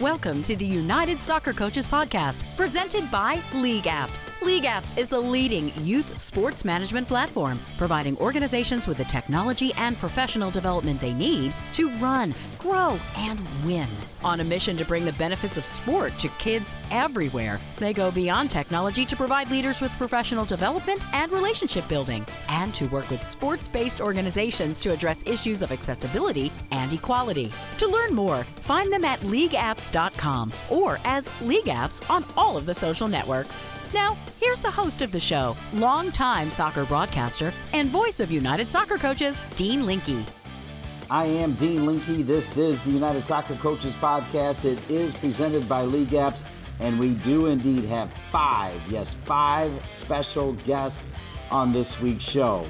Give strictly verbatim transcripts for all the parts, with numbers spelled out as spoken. Welcome to the United Soccer Coaches Podcast, presented by League Apps. League Apps is the leading youth sports management platform, providing organizations with the technology and professional development they need to run, grow, and win. On a mission to bring the benefits of sport to kids everywhere, they go beyond technology to provide leaders with professional development and relationship building, and to work with sports-based organizations to address issues of accessibility and equality. To learn more, find them at league apps dot com or as League Apps on all of the social networks. Now, here's the host of the show, longtime soccer broadcaster and voice of United Soccer Coaches, Dean Linke. I am Dean Linke. This is the United Soccer Coaches Podcast. It is presented by League Apps, and we do indeed have five, yes, five special guests on this week's show.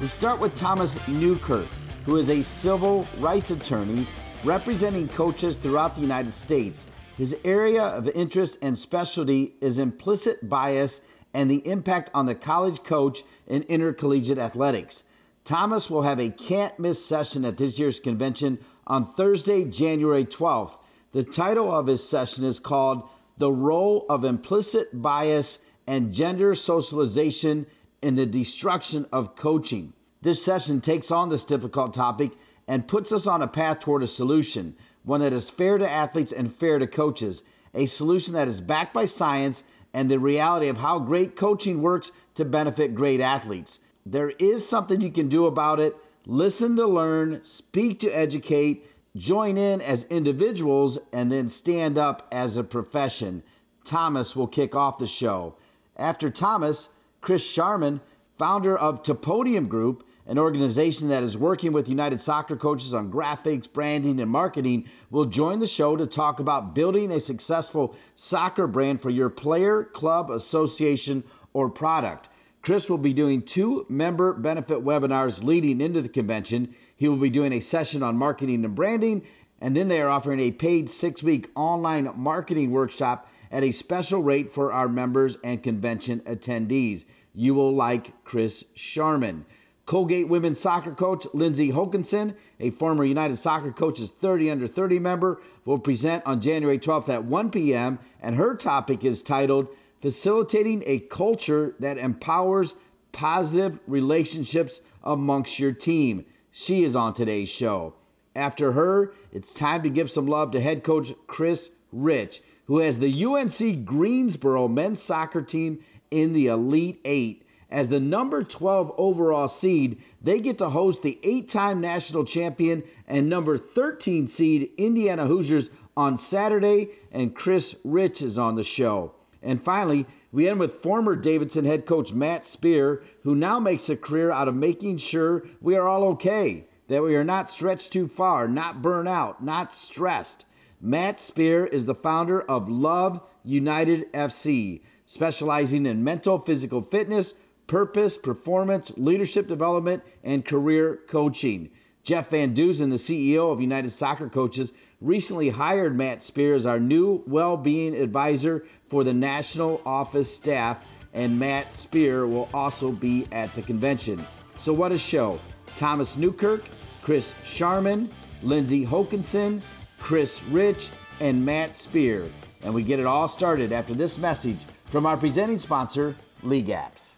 We start with Thomas Newkirk, who is a civil rights attorney representing coaches throughout the United States. His area of interest and specialty is implicit bias and the impact on the college coach in intercollegiate athletics. Thomas will have a can't-miss session at this year's convention on Thursday, January twelfth. The title of his session is called The Role of Implicit Bias and Gender Socialization in the Destruction of Coaching. This session takes on this difficult topic and puts us on a path toward a solution, one that is fair to athletes and fair to coaches, a solution that is backed by science and the reality of how great coaching works to benefit great athletes. There is something you can do about it. Listen to learn, speak to educate, join in as individuals, and then stand up as a profession. Thomas will kick off the show. After Thomas, Chris Sharman, founder of Topodium Group, an organization that is working with United Soccer Coaches on graphics, branding, and marketing, will join the show to talk about building a successful soccer brand for your player, club, association, or product. Chris will be doing two member benefit webinars leading into the convention. He will be doing a session on marketing and branding, and then they are offering a paid six-week online marketing workshop at a special rate for our members and convention attendees. You will like Chris Sharman. Colgate women's soccer coach Lindsey Hokanson, a former United Soccer Coaches thirty under thirty member, will present on January twelfth at one p.m., and her topic is titled Facilitating a Culture That Empowers Positive Relationships Amongst Your Team. She is on today's show. After her, it's time to give some love to head coach Chris Rich, who has the U N C Greensboro men's soccer team in the Elite Eight. As the number twelve overall seed, they get to host the eight-time national champion and number thirteen seed Indiana Hoosiers on Saturday, and Chris Rich is on the show. And finally, we end with former Davidson head coach Matt Spear, who now makes a career out of making sure we are all okay, that we are not stretched too far, not burnt out, not stressed. Matt Spear is the founder of Love United F C, specializing in mental, physical fitness, purpose, performance, leadership development, and career coaching. Jeff Van Dusen, the C E O of United Soccer Coaches, recently hired Matt Spear as our new well-being advisor for the national office staff, and Matt Spear will also be at the convention. So what a show. Thomas Newkirk, Chris Sharman, Lindsey Hokanson, Chris Rich, and Matt Spear. And we get it all started after this message from our presenting sponsor, League Apps.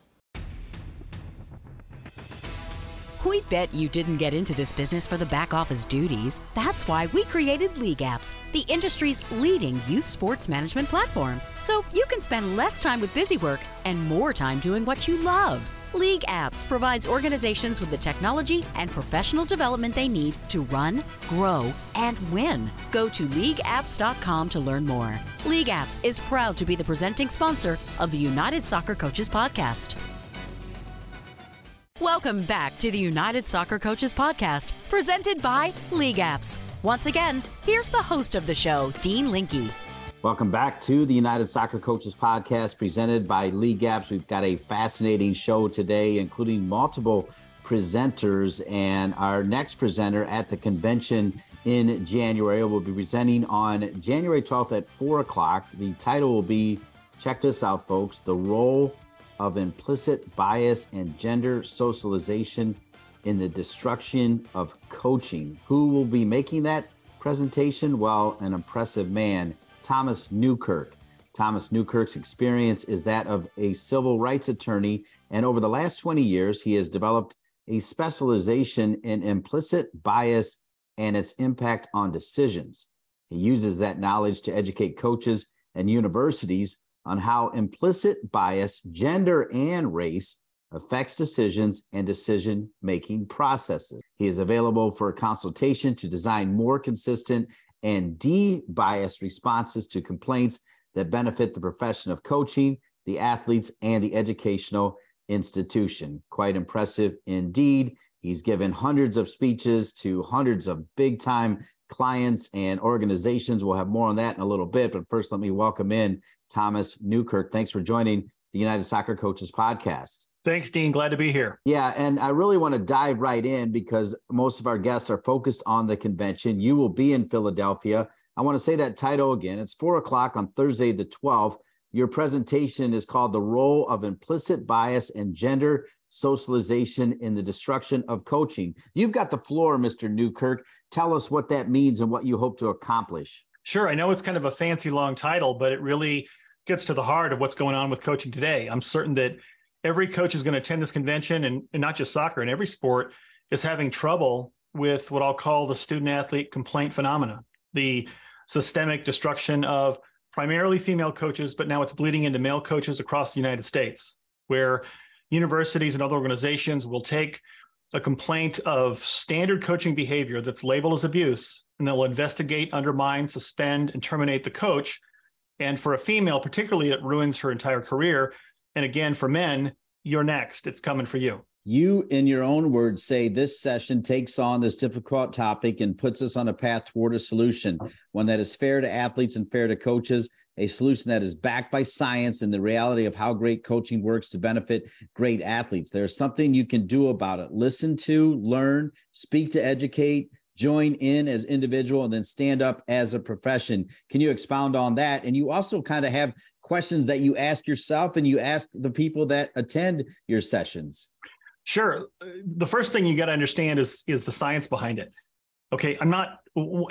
We bet you didn't get into this business for the back office duties. That's why we created League Apps, the industry's leading youth sports management platform, so you can spend less time with busy work and more time doing what you love. League Apps provides organizations with the technology and professional development they need to run, grow, and win. Go to league apps dot com to learn more. League Apps is proud to be the presenting sponsor of the United Soccer Coaches Podcast. Welcome back to the United Soccer Coaches Podcast, presented by League Apps. Once again, here's the host of the show, Dean Linke. Welcome back to the United Soccer Coaches Podcast, presented by League Apps. We've got a fascinating show today, including multiple presenters, and our next presenter at the convention in January will be presenting on January twelfth at four o'clock. The title will be, check this out, folks, The Role of Implicit Bias and Gender Socialization in the Destruction of Coaching. Who will be making that presentation, well, an impressive man, Thomas Newkirk. Thomas Newkirk's experience is that of a civil rights attorney, and over the last twenty years, he has developed a specialization in implicit bias and its impact on decisions. He uses that knowledge to educate coaches and universities on how implicit bias, gender, and race affects decisions and decision-making processes. He is available for a consultation to design more consistent and de-biased responses to complaints that benefit the profession of coaching, the athletes, and the educational institution. Quite impressive indeed. He's given hundreds of speeches to hundreds of big-time clients and organizations. We'll have more on that in a little bit, but first let me welcome in Thomas Newkirk. Thanks for joining the United Soccer Coaches Podcast. Thanks, Dean. Glad to be here. Yeah, and I really want to dive right in because most of our guests are focused on the convention. You will be in Philadelphia. I want to say that title again. It's four o'clock on Thursday the twelfth. Your presentation is called The Role of Implicit Bias and Gender Socialization in the Destruction of Coaching. You've got the floor, Mister Newkirk. Tell us what that means and what you hope to accomplish. Sure. I know it's kind of a fancy long title, but it really gets to the heart of what's going on with coaching today. I'm certain that every coach is going to attend this convention, and, and not just soccer, and every sport is having trouble with what I'll call the student-athlete complaint phenomena, the systemic destruction of primarily female coaches, but now it's bleeding into male coaches across the United States, where universities and other organizations will take a complaint of standard coaching behavior that's labeled as abuse, and they'll investigate, undermine, suspend, and terminate the coach. And for a female, particularly, it ruins her entire career. And again, for men, you're next. It's coming for you. You, in your own words, say this session takes on this difficult topic and puts us on a path toward a solution, one that is fair to athletes and fair to coaches, a solution that is backed by science and the reality of how great coaching works to benefit great athletes. There's something you can do about it. Listen to, learn, speak to educate, join in as individual, and then stand up as a profession. Can you expound on that? And you also kind of have questions that you ask yourself and you ask the people that attend your sessions. Sure. The first thing you got to understand is, is the science behind it. Okay. I'm not,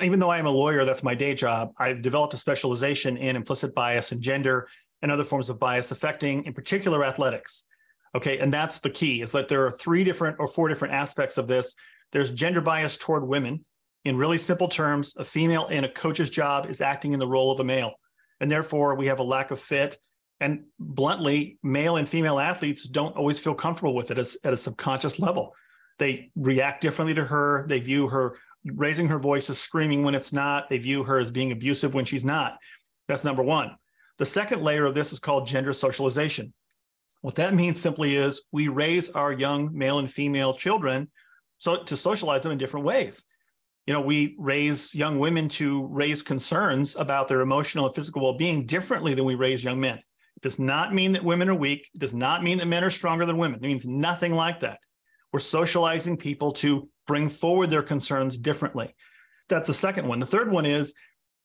even though I am a lawyer, that's my day job. I've developed a specialization in implicit bias and gender and other forms of bias affecting, in particular, athletics. Okay. And that's the key, is that there are three different or four different aspects of this. There's gender bias toward women. In really simple terms, a female in a coach's job is acting in the role of a male. And therefore, we have a lack of fit. And bluntly, male and female athletes don't always feel comfortable with it as, at a subconscious level. They react differently to her. They view her raising her voice as screaming when it's not. They view her as being abusive when she's not. That's number one. The second layer of this is called gender socialization. What that means simply is we raise our young male and female children so to socialize them in different ways. You know, we raise young women to raise concerns about their emotional and physical well-being differently than we raise young men. It does not mean that women are weak. It does not mean that men are stronger than women. It means nothing like that. We're socializing people to bring forward their concerns differently. That's the second one. The third one is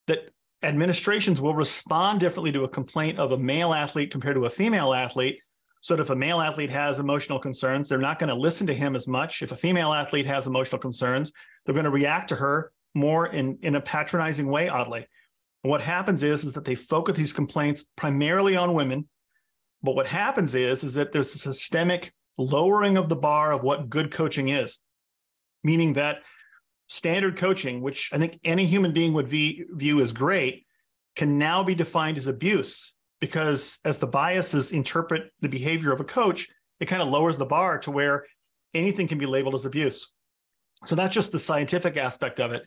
that administrations will respond differently to a complaint of a male athlete compared to a female athlete. So that if a male athlete has emotional concerns, they're not going to listen to him as much. If a female athlete has emotional concerns, they're going to react to her more in, in a patronizing way, oddly. And what happens is, is that they focus these complaints primarily on women. But what happens is, is that there's a systemic lowering of the bar of what good coaching is, meaning that standard coaching, which I think any human being would v- view as great, can now be defined as abuse. Because as the biases interpret the behavior of a coach, it kind of lowers the bar to where anything can be labeled as abuse. So that's just the scientific aspect of it.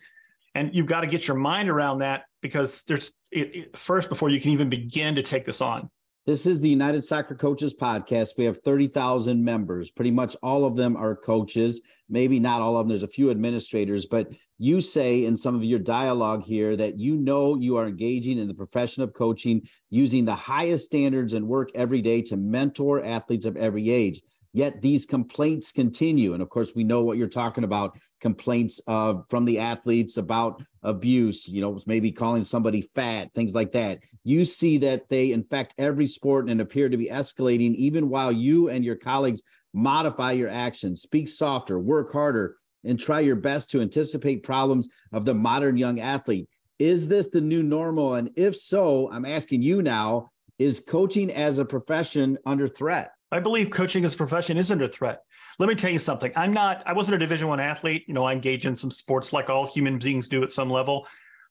And you've got to get your mind around that because there's it, it, first before you can even begin to take this on. This is the United Soccer Coaches Podcast. We have thirty thousand members. Pretty much all of them are coaches. Maybe not all of them. There's a few administrators, but you say in some of your dialogue here that you know you are engaging in the profession of coaching using the highest standards and work every day to mentor athletes of every age. Yet these complaints continue. And of course, we know what you're talking about, complaints uh, from the athletes about abuse, you know, maybe calling somebody fat, things like that. You see that they infect every sport and appear to be escalating, even while you and your colleagues modify your actions, speak softer, work harder, and try your best to anticipate problems of the modern young athlete. Is this the new normal? And if so, I'm asking you now, is coaching as a profession under threat? I believe coaching as a profession is under threat. Let me tell you something. I'm not, I wasn't a Division I athlete. You know, I engage in some sports like all human beings do at some level,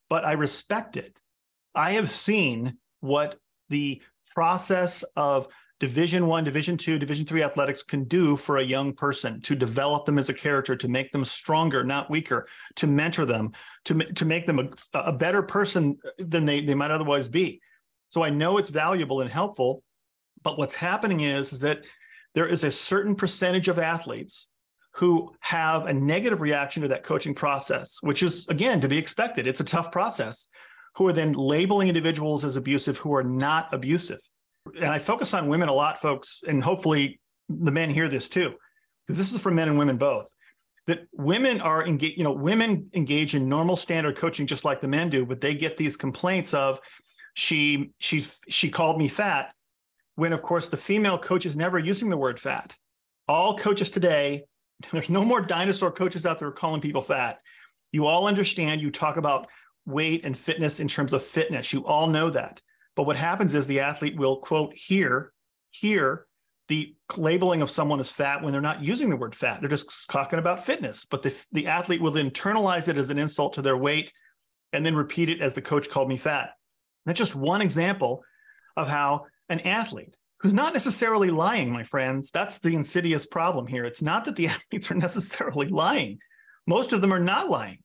but I respect it. I have seen what the process of Division I, Division two, Division three athletics can do for a young person, to develop them as a character, to make them stronger, not weaker, to mentor them, to, to make them a, a better person than they, they might otherwise be. So I know it's valuable and helpful, but what's happening is, is that there is a certain percentage of athletes who have a negative reaction to that coaching process, which is, again, to be expected. It's a tough process, who are then labeling individuals as abusive who are not abusive. And I focus on women a lot, folks, and hopefully the men hear this too, because this is for men and women both, that women are engaged, you know, women engage in normal standard coaching just like the men do, but they get these complaints of, she, she, she called me fat, when of course the female coach is never using the word fat. All coaches today, there's no more dinosaur coaches out there calling people fat. You all understand, you talk about weight and fitness in terms of fitness. You all know that. But what happens is the athlete will, quote, hear, hear the labeling of someone as fat when they're not using the word fat. They're just talking about fitness. But the, the athlete will internalize it as an insult to their weight and then repeat it as, the coach called me fat. That's just one example of how an athlete who's not necessarily lying, my friends, that's the insidious problem here. It's not that the athletes are necessarily lying. Most of them are not lying.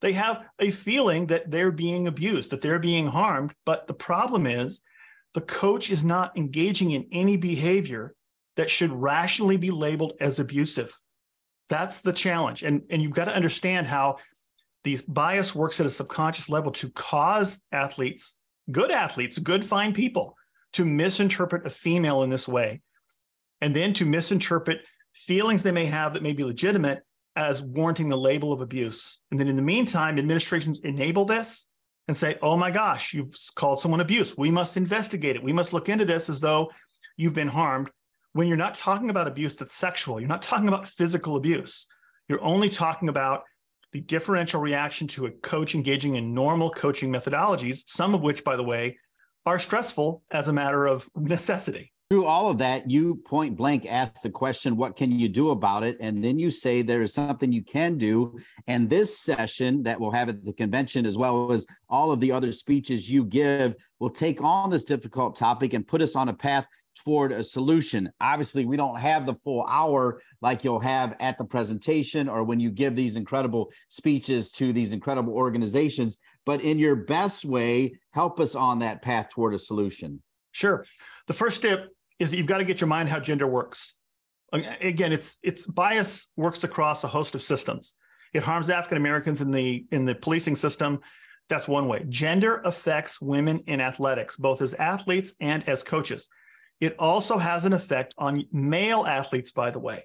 They have a feeling that they're being abused, that they're being harmed. But the problem is the coach is not engaging in any behavior that should rationally be labeled as abusive. That's the challenge. And, and you've got to understand how these bias works at a subconscious level to cause athletes, good athletes, good, fine people, to misinterpret a female in this way, and then to misinterpret feelings they may have that may be legitimate as warranting the label of abuse. And then in the meantime, administrations enable this and say, oh my gosh, you've called someone abuse. We must investigate it. We must look into this as though you've been harmed, when you're not talking about abuse that's sexual. You're not talking about physical abuse. You're only talking about the differential reaction to a coach engaging in normal coaching methodologies, some of which, by the way, are stressful as a matter of necessity. Through all of that, you point blank ask the question, what can you do about it? And then you say there is something you can do. And this session that we'll have at the convention, as well as all of the other speeches you give, will take on this difficult topic and put us on a path toward a solution. Obviously, we don't have the full hour like you'll have at the presentation or when you give these incredible speeches to these incredible organizations, but in your best way, help us on that path toward a solution. Sure. The first step is that you've got to get your mind how gender works. Again, it's it's bias works across a host of systems. It harms African Americans in the in the policing system. That's one way. Gender affects women in athletics, both as athletes and as coaches. It also has an effect on male athletes, by the way.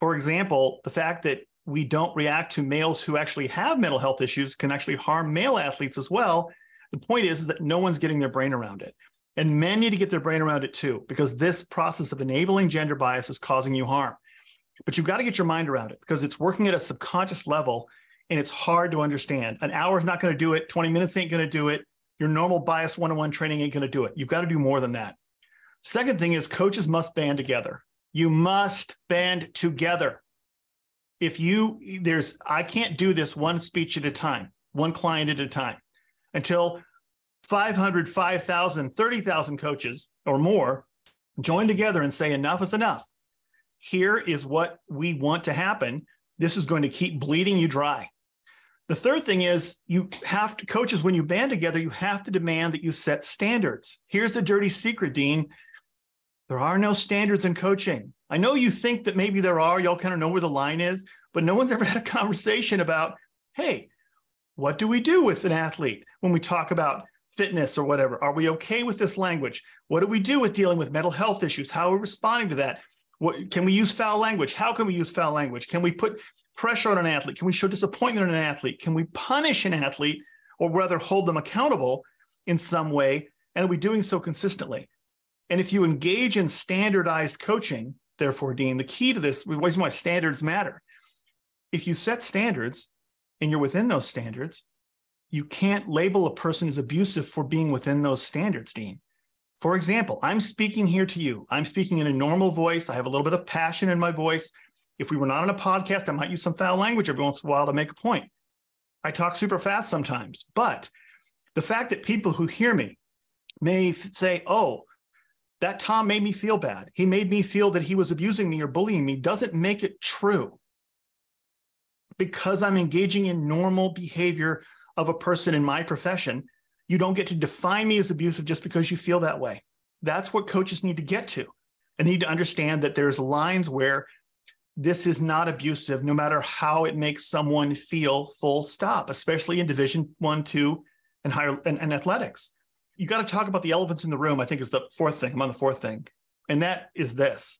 For example, the fact that we don't react to males who actually have mental health issues can actually harm male athletes as well. The point is, is that no one's getting their brain around it. And men need to get their brain around it too, because this process of enabling gender bias is causing you harm. But you've got to get your mind around it, because it's working at a subconscious level and it's hard to understand. An hour is not going to do it. twenty minutes ain't going to do it. Your normal bias one-on-one training ain't going to do it. You've got to do more than that. Second thing is, coaches must band together. You must band together. If you, there's, I can't do this one speech at a time, one client at a time, until five hundred, five thousand, thirty thousand coaches or more join together and say enough is enough. Here is what we want to happen. This is going to keep bleeding you dry. The third thing is, you have to, coaches, when you band together, you have to demand that you set standards. Here's the dirty secret, Dean. There are no standards in coaching. I know you think that maybe there are, y'all kind of know where the line is, but no one's ever had a conversation about, hey, what do we do with an athlete when we talk about fitness or whatever? Are we okay with this language? What do we do with dealing with mental health issues? How are we responding to that? What, can we use foul language? How can we use foul language? Can we put pressure on an athlete? Can we show disappointment in an athlete? Can we punish an athlete, or rather hold them accountable in some way? And are we doing so consistently? And if you engage in standardized coaching, therefore, Dean, the key to this, the reason why standards matter, if you set standards and you're within those standards, you can't label a person as abusive for being within those standards, Dean. For example, I'm speaking here to you. I'm speaking in a normal voice. I have a little bit of passion in my voice. If we were not on a podcast, I might use some foul language every once in a while to make a point. I talk super fast sometimes, but the fact that people who hear me may say, oh, that Tom made me feel bad. He made me feel that he was abusing me or bullying me, doesn't make it true, because I'm engaging in normal behavior of a person in my profession. You don't get to define me as abusive just because you feel that way. That's what coaches need to get to. They need to understand that there's lines where this is not abusive, no matter how it makes someone feel, full stop, especially in Division One, Two, and higher and, and athletics. You got to talk about the elephants in the room, I think, is the fourth thing. I'm on the fourth thing. And that is this.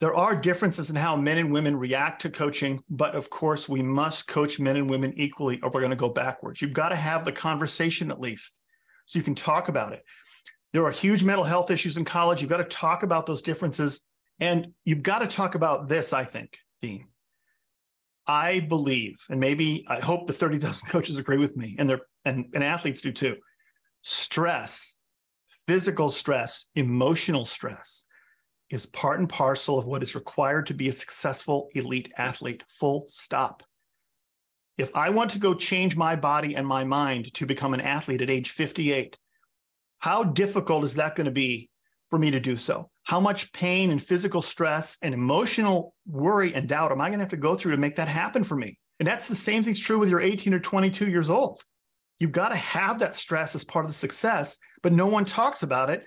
There are differences in how men and women react to coaching, but of course we must coach men and women equally or we're going to go backwards. You've got to have the conversation at least so you can talk about it. There are huge mental health issues in college. You've got to talk about those differences, and you've got to talk about this, I think, Dean. I believe, and maybe I hope the thirty thousand coaches agree with me, and, they're, and, and athletes do too, stress, physical stress, emotional stress, is part and parcel of what is required to be a successful elite athlete, full stop. If I want to go change my body and my mind to become an athlete at age fifty-eight, how difficult is that going to be for me to do so? How much pain and physical stress and emotional worry and doubt am I going to have to go through to make that happen for me? And that's the same thing's true with your eighteen or twenty-two years old. You've got to have that stress as part of the success, but no one talks about it.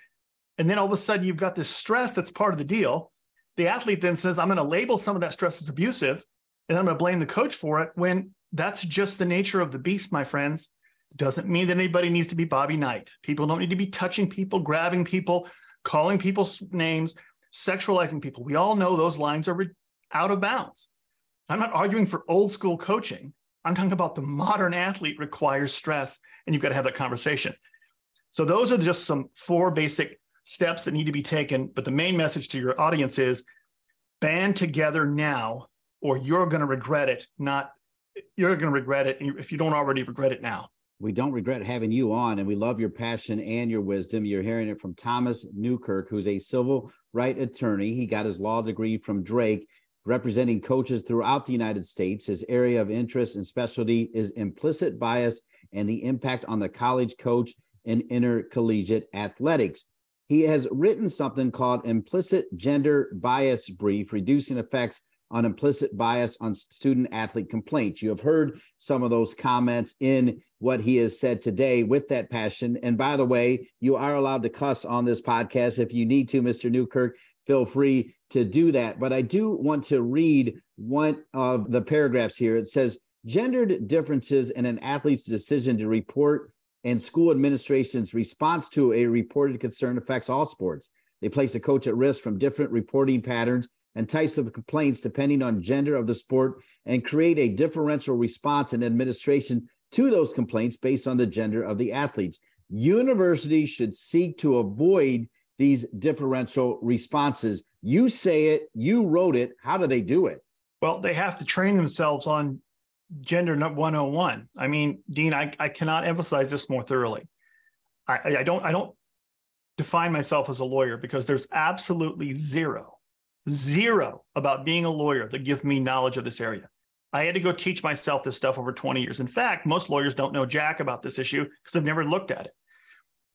And then all of a sudden, you've got this stress that's part of the deal. The athlete then says, I'm going to label some of that stress as abusive, and I'm going to blame the coach for it, when that's just the nature of the beast, my friends. Doesn't mean that anybody needs to be Bobby Knight. People don't need to be touching people, grabbing people, calling people names, sexualizing people. We all know those lines are out of bounds. I'm not arguing for old school coaching. I'm talking about the modern athlete requires stress, and you've got to have that conversation. So those are just some four basic steps that need to be taken. But the main message to your audience is band together now, or you're going to regret it. Not you're going to regret it if you don't already regret it now. We don't regret having you on, and we love your passion and your wisdom. You're hearing it from Thomas Newkirk, who's a civil rights attorney. He got his law degree from Drake, representing coaches throughout the United States. His area of interest and specialty is implicit bias and the impact on the college coach and intercollegiate athletics. He has written something called Implicit Gender Bias Brief, Reducing Effects on Implicit Bias on Student-Athlete Complaints. You have heard some of those comments in what he has said today with that passion. And by the way, you are allowed to cuss on this podcast. If you need to, Mister Newkirk, feel free to do that. But I do want to read one of the paragraphs here. It says, gendered differences in an athlete's decision to report and school administration's response to a reported concern affects all sports. They place a coach at risk from different reporting patterns and types of complaints depending on gender of the sport, and create a differential response and administration to those complaints based on the gender of the athletes. Universities should seek to avoid these differential responses. You say it, you wrote it. How do they do it? Well, they have to train themselves on Gender one oh one. I mean, Dean, I, I cannot emphasize this more thoroughly. I, I don't I don't define myself as a lawyer because there's absolutely zero, zero about being a lawyer that gives me knowledge of this area. I had to go teach myself this stuff over twenty years. In fact, most lawyers don't know jack about this issue because they've never looked at it.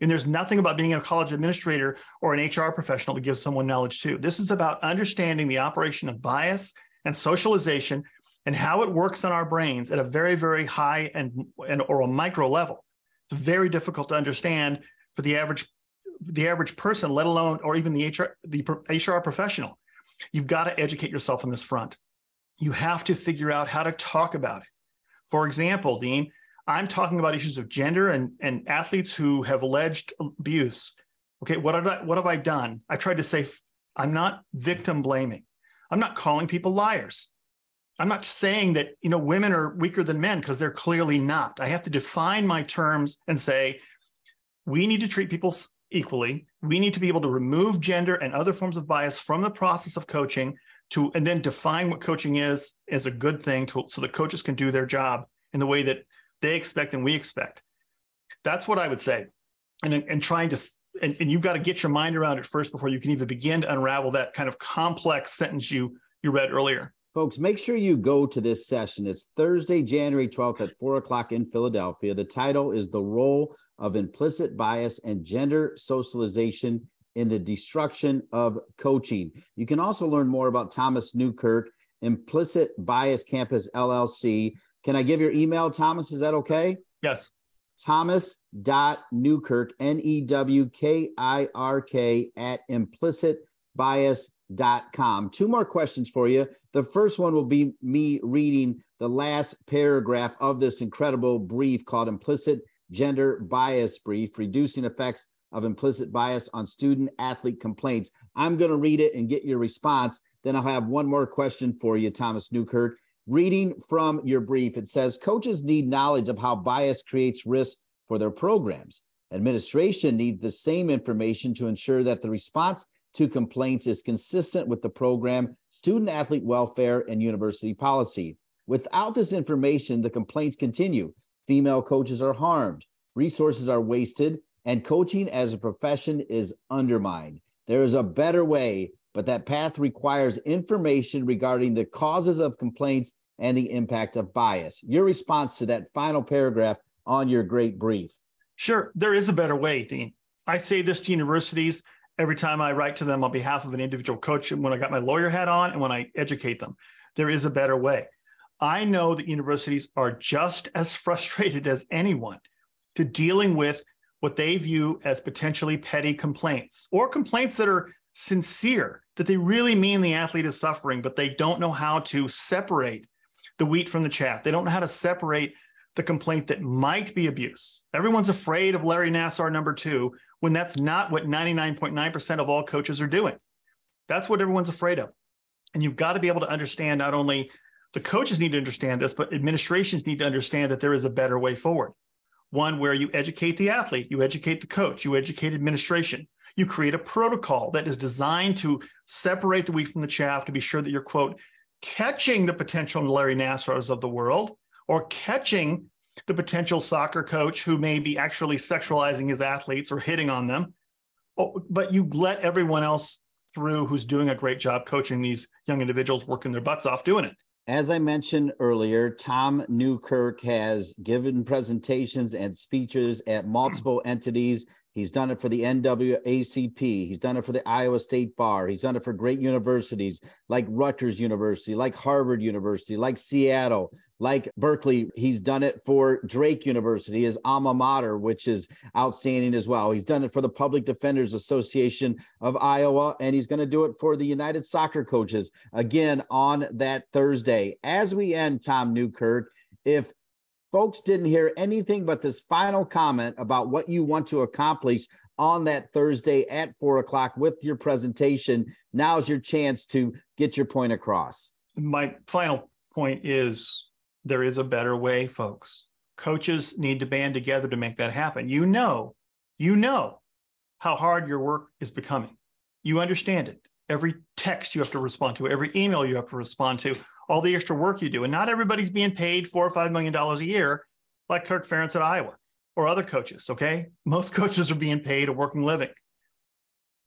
And there's nothing about being a college administrator or an H R professional to give someone knowledge too. This is about understanding the operation of bias and socialization and how it works on our brains at a very, very high and, and or a micro level. It's very difficult to understand for the average the average person, let alone, or even the H R, the H R professional. You've got to educate yourself on this front. You have to figure out how to talk about it. For example, Dean, I'm talking about issues of gender and, and athletes who have alleged abuse. Okay, what, I, what have I done? I tried to say, I'm not victim blaming. I'm not calling people liars. I'm not saying that, you know, women are weaker than men, because they're clearly not. I have to define my terms and say, we need to treat people equally. We need to be able to remove gender and other forms of bias from the process of coaching to, and then define what coaching is as a good thing to, so the coaches can do their job in the way that they expect and we expect. That's what I would say. And, and trying to, and, and you've got to get your mind around it first before you can even begin to unravel that kind of complex sentence you, you read earlier. Folks, make sure you go to this session. It's Thursday, January twelfth at four o'clock in Philadelphia. The title is The Role of Implicit Bias and Gender Socialization in the Destruction of Coaching. You can also learn more about Thomas Newkirk, Implicit Bias Campus L L C. Can I give your email, Thomas? Is that okay? Yes. Thomas dot Newkirk, N E W K I R K, at implicit bias dot com. Two more questions for you. The first one will be me reading the last paragraph of this incredible brief called Implicit Gender Bias Brief, Reducing Effects of Implicit Bias on Student-Athlete Complaints. I'm going to read it and get your response. Then I'll have one more question for you, Thomas Newkirk. Reading from your brief, it says, coaches need knowledge of how bias creates risk for their programs. Administration needs the same information to ensure that the response to complaints is consistent with the program, student-athlete welfare, and university policy. Without this information, the complaints continue. Female coaches are harmed, resources are wasted, and coaching as a profession is undermined. There is a better way, but that path requires information regarding the causes of complaints and the impact of bias. Your response to that final paragraph on your great brief. Sure, there is a better way, Dean. I say this to universities every time I write to them on behalf of an individual coach, and when I got my lawyer hat on and when I educate them, there is a better way. I know that universities are just as frustrated as anyone to dealing with what they view as potentially petty complaints or complaints that are sincere, that they really mean the athlete is suffering, but they don't know how to separate the wheat from the chaff. They don't know how to separate the complaint that might be abuse. Everyone's afraid of Larry Nassar number two, when that's not what ninety-nine point nine percent of all coaches are doing. That's what everyone's afraid of. And you've got to be able to understand, not only the coaches need to understand this, but administrations need to understand that there is a better way forward. One where you educate the athlete, you educate the coach, you educate administration, you create a protocol that is designed to separate the wheat from the chaff to be sure that you're, quote, catching the potential Larry Nassars of the world, or catching the potential soccer coach who may be actually sexualizing his athletes or hitting on them, but you let everyone else through who's doing a great job coaching these young individuals, working their butts off doing it. As I mentioned earlier, Tom Newkirk has given presentations and speeches at multiple entities. He's done it for the N W A C P. He's done it for the Iowa State Bar. He's done it for great universities like Rutgers University, like Harvard University, like Seattle, like Berkeley. He's done it for Drake University, his alma mater, which is outstanding as well. He's done it for the Public Defenders Association of Iowa, and he's going to do it for the United Soccer Coaches, again, on that Thursday. As we end, Tom Newkirk, if folks didn't hear anything but this final comment about what you want to accomplish on that Thursday at four o'clock with your presentation, now's your chance to get your point across. My final point is there is a better way, folks. Coaches need to band together to make that happen. You know, you know how hard your work is becoming. You understand it. Every text you have to respond to, every email you have to respond to, all the extra work you do. And not everybody's being paid four or five million dollars a year like Kirk Ferentz at Iowa or other coaches, okay? Most coaches are being paid a working living.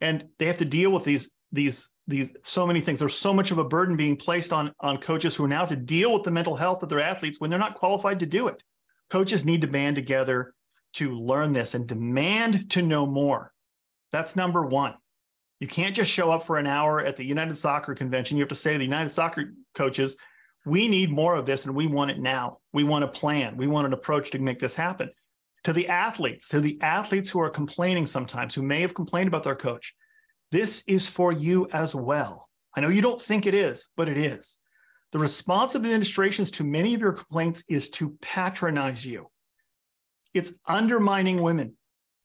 And they have to deal with these, these, these so many things. There's so much of a burden being placed on, on coaches who are now to deal with the mental health of their athletes when they're not qualified to do it. Coaches need to band together to learn this and demand to know more. That's number one. You can't just show up for an hour at the United Soccer Convention. You have to say to the United Soccer coaches, we need more of this and we want it now. We want a plan. We want an approach to make this happen. To the athletes, to the athletes who are complaining sometimes, who may have complained about their coach, this is for you as well. I know you don't think it is, but it is. The response of administrations to many of your complaints is to patronize you. It's undermining women,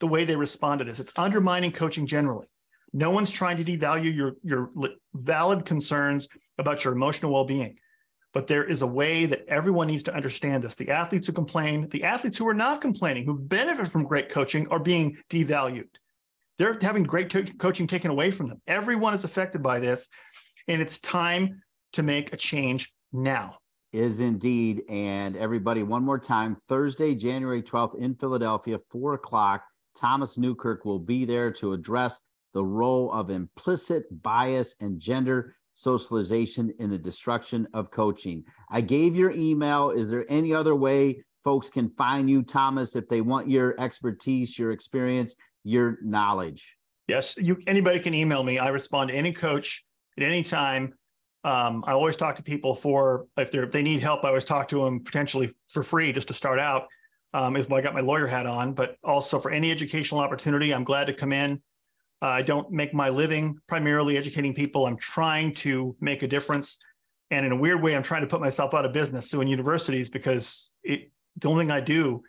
the way they respond to this. It's undermining coaching generally. No one's trying to devalue your, your valid concerns about your emotional well-being. But there is a way that everyone needs to understand this. The athletes who complain, the athletes who are not complaining, who benefit from great coaching, are being devalued. They're having great co- coaching taken away from them. Everyone is affected by this. and it's time to make a change now. Is indeed. And everybody, one more time, Thursday, January twelfth in Philadelphia, four o'clock, Thomas Newkirk will be there to address the role of implicit bias and gender socialization in the destruction of coaching. I gave your email. Is there any other way folks can find you, Thomas, if they want your expertise, your experience, your knowledge? Yes, you, anybody can email me. I respond to any coach at any time. Um, I always talk to people for, if they're, if they need help, I always talk to them potentially for free just to start out, um, is why I got my lawyer hat on, but also for any educational opportunity, I'm glad to come in. Uh, I don't make my living primarily educating people. I'm trying to make a difference. And in a weird way, I'm trying to put myself out of business. So in universities, because it, the only thing I do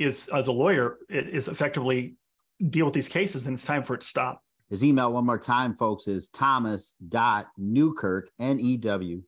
is as a lawyer is effectively deal with these cases, and it's time for it to stop. His email one more time, folks, is thomas.newkirk, N E W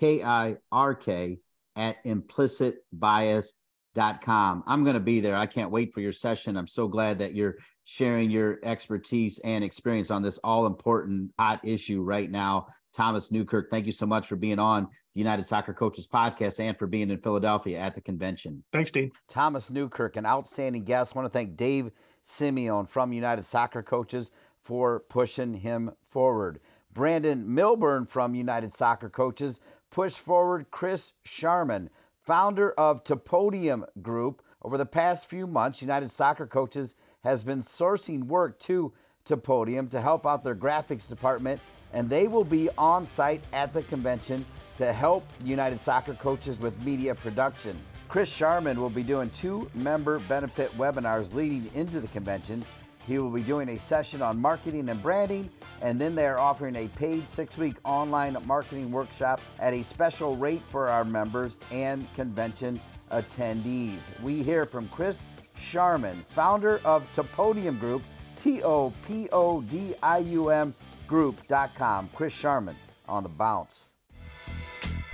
K I R K, at implicit bias dot com. I'm going to be there. I can't wait for your session. I'm so glad that you're sharing your expertise and experience on this all-important hot issue right now. Thomas Newkirk, thank you so much for being on the United Soccer Coaches Podcast and for being in Philadelphia at the convention. Thanks, Dean. Thomas Newkirk, an outstanding guest. I want to thank Dave Simeon from United Soccer Coaches for pushing him forward. Brandon Milburn from United Soccer Coaches pushed forward Chris Sharman, founder of Topodium Group. Over the past few months, United Soccer Coaches has been sourcing work to Topodium to help out their graphics department, and they will be on site at the convention to help United Soccer Coaches with media production. Chris Sharman will be doing two member benefit webinars leading into the convention. He will be doing a session on marketing and branding, and then they are offering a paid six-week online marketing workshop at a special rate for our members and convention attendees. We hear from Chris Sharman, founder of Topodium Group, T O P O D I U M group dot com. Chris Sharman on The Bounce.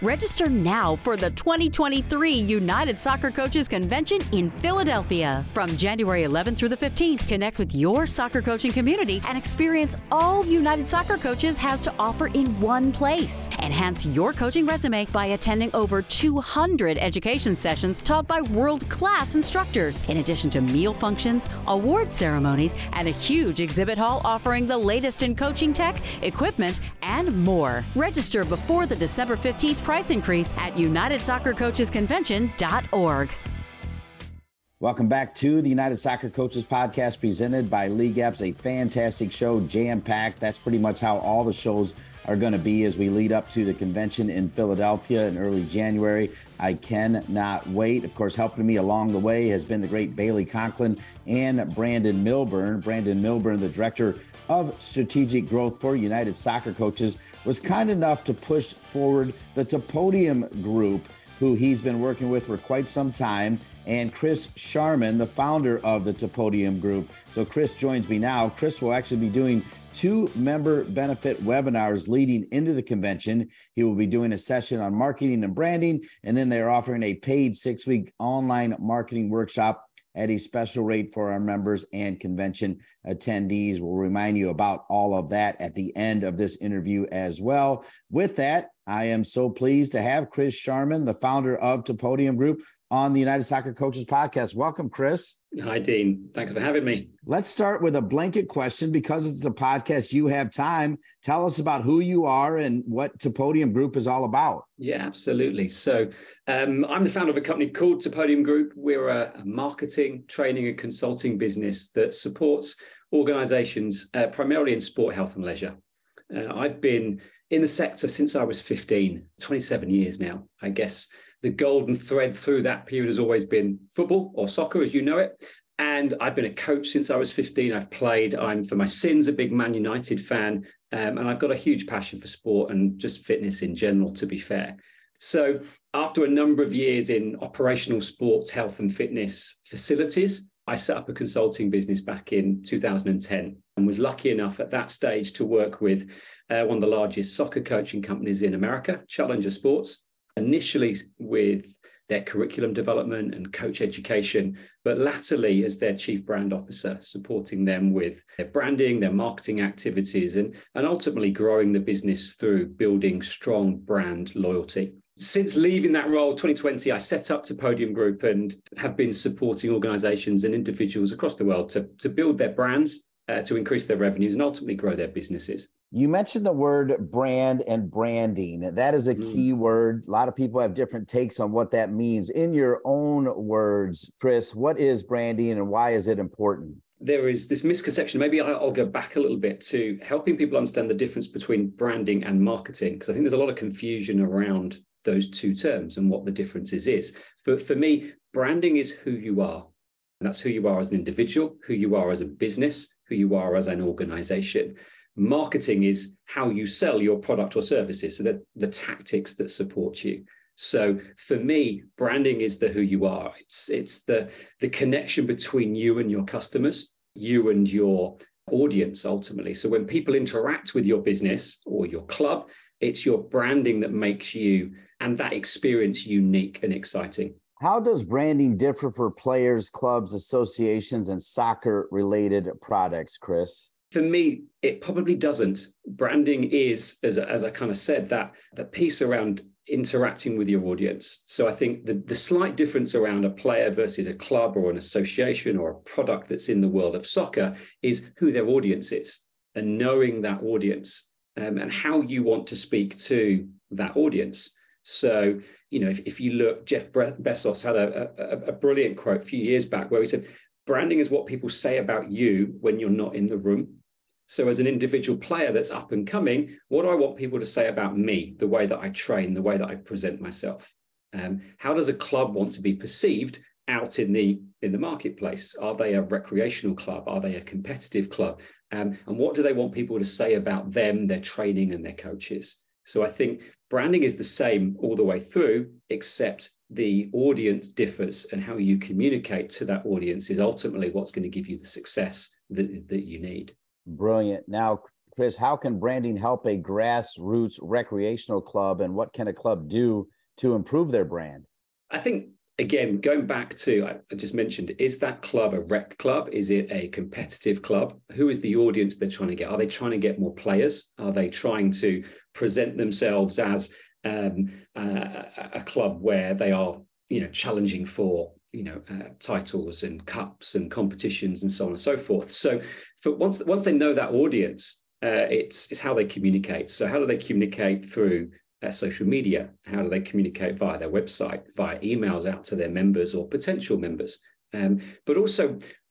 Register now for the twenty twenty-three United Soccer Coaches Convention in Philadelphia. From January eleventh through the fifteenth, connect with your soccer coaching community and experience all United Soccer Coaches has to offer in one place. Enhance your coaching resume by attending over two hundred education sessions taught by world-class instructors, in addition to meal functions, award ceremonies, and a huge exhibit hall offering the latest in coaching tech, equipment, and more. Register before the December fifteenth price increase at united soccer coaches convention dot org. Welcome back to the United Soccer Coaches Podcast, presented by League Apps. A fantastic show, jam-packed. That's pretty much how all the shows are going to be as we lead up to the convention in Philadelphia in early January. I cannot wait. Of course, helping me along the way has been the great Bailey Conklin and Brandon Milburn. Brandon Milburn, the director of strategic growth for United Soccer Coaches, was kind enough to push forward the Topodium Group, who he's been working with for quite some time, and Chris Sharman, the founder of the Topodium Group. So Chris joins me now. Chris will actually be doing two member benefit webinars leading into the convention. He will be doing a session on marketing and branding, and then they're offering a paid six-week online marketing workshop at a special rate for our members and convention attendees. We'll remind you about all of that at the end of this interview as well. With that, I am so pleased to have Chris Sharman, the founder of Topodium Group, on the United Soccer Coaches Podcast. Welcome, Chris. Hi, Dean. Thanks for having me. Let's start with a blanket question. Because it's a podcast, you have time. Tell us about who you are and what Topodium Group is all about. Yeah, absolutely. So um, I'm the founder of a company called Topodium Group. We're a, a marketing, training, and consulting business that supports organizations uh, primarily in sport, health, and leisure. Uh, I've been in the sector since I was fifteen, twenty-seven years now, I guess. The golden thread through that period has always been football or soccer, as you know it. And I've been a coach since I was fifteen. I've played. I'm, for my sins, a big Man United fan. Um, and I've got a huge passion for sport and just fitness in general, to be fair. So after a number of years in operational sports, health and fitness facilities, I set up a consulting business back in two thousand ten and was lucky enough at that stage to work with uh, one of the largest soccer coaching companies in America, Challenger Sports. Initially with their curriculum development and coach education, but latterly as their chief brand officer, supporting them with their branding, their marketing activities, and, and ultimately growing the business through building strong brand loyalty. Since leaving that role, twenty twenty, I set up Topodium Group and have been supporting organizations and individuals across the world to, to build their brands, uh, to increase their revenues and ultimately grow their businesses. You mentioned the word brand and branding. That is a mm. key word. A lot of people have different takes on what that means. In your own words, Chris, what is branding and why is it important? There is this misconception. Maybe I'll go back a little bit to helping people understand the difference between branding and marketing, because I think there's a lot of confusion around those two terms and what the differences is. But for me, branding is who you are. And that's who you are as an individual, who you are as a business, who you are as an organization. Marketing is how you sell your product or services, so that the tactics that support you. So for me, branding is the who you are. It's, it's the, the connection between you and your customers, you and your audience ultimately. So when people interact with your business or your club, it's your branding that makes you and that experience unique and exciting. How does branding differ for players, clubs, associations, and soccer-related products, Chris? For me, it probably doesn't. Branding is, as, as I kind of said, that, that piece around interacting with your audience. So I think the, the slight difference around a player versus a club or an association or a product that's in the world of soccer is who their audience is and knowing that audience. Um, and how you want to speak to that audience. So, you know, if, if you look, Jeff Bre- Bezos had a, a, a brilliant quote a few years back where he said, branding is what people say about you when you're not in the room. So as an individual player that's up and coming, what do I want people to say about me, the way that I train, the way that I present myself? Um, how does a club want to be perceived out in the in the marketplace? Are they a recreational club? Are they a competitive club? Um, and what do they want people to say about them, their training and their coaches? So I think branding is the same all the way through, except the audience differs, and how you communicate to that audience is ultimately what's going to give you the success that, that you need. Brilliant. Now, Chris, how can branding help a grassroots recreational club, and what can a club do to improve their brand? I think, again, going back to, I just mentioned, is that club a rec club? Is it a competitive club? Who is the audience they're trying to get? Are they trying to get more players? Are they trying to present themselves as um, uh, a club where they are, you know, challenging for, you know, uh, titles and cups and competitions and so on and so forth? So for once, once they know that audience, uh, it's, it's how they communicate. So how do they communicate through Uh, social media? How do they communicate via their website, via emails out to their members or potential members? Um, but also,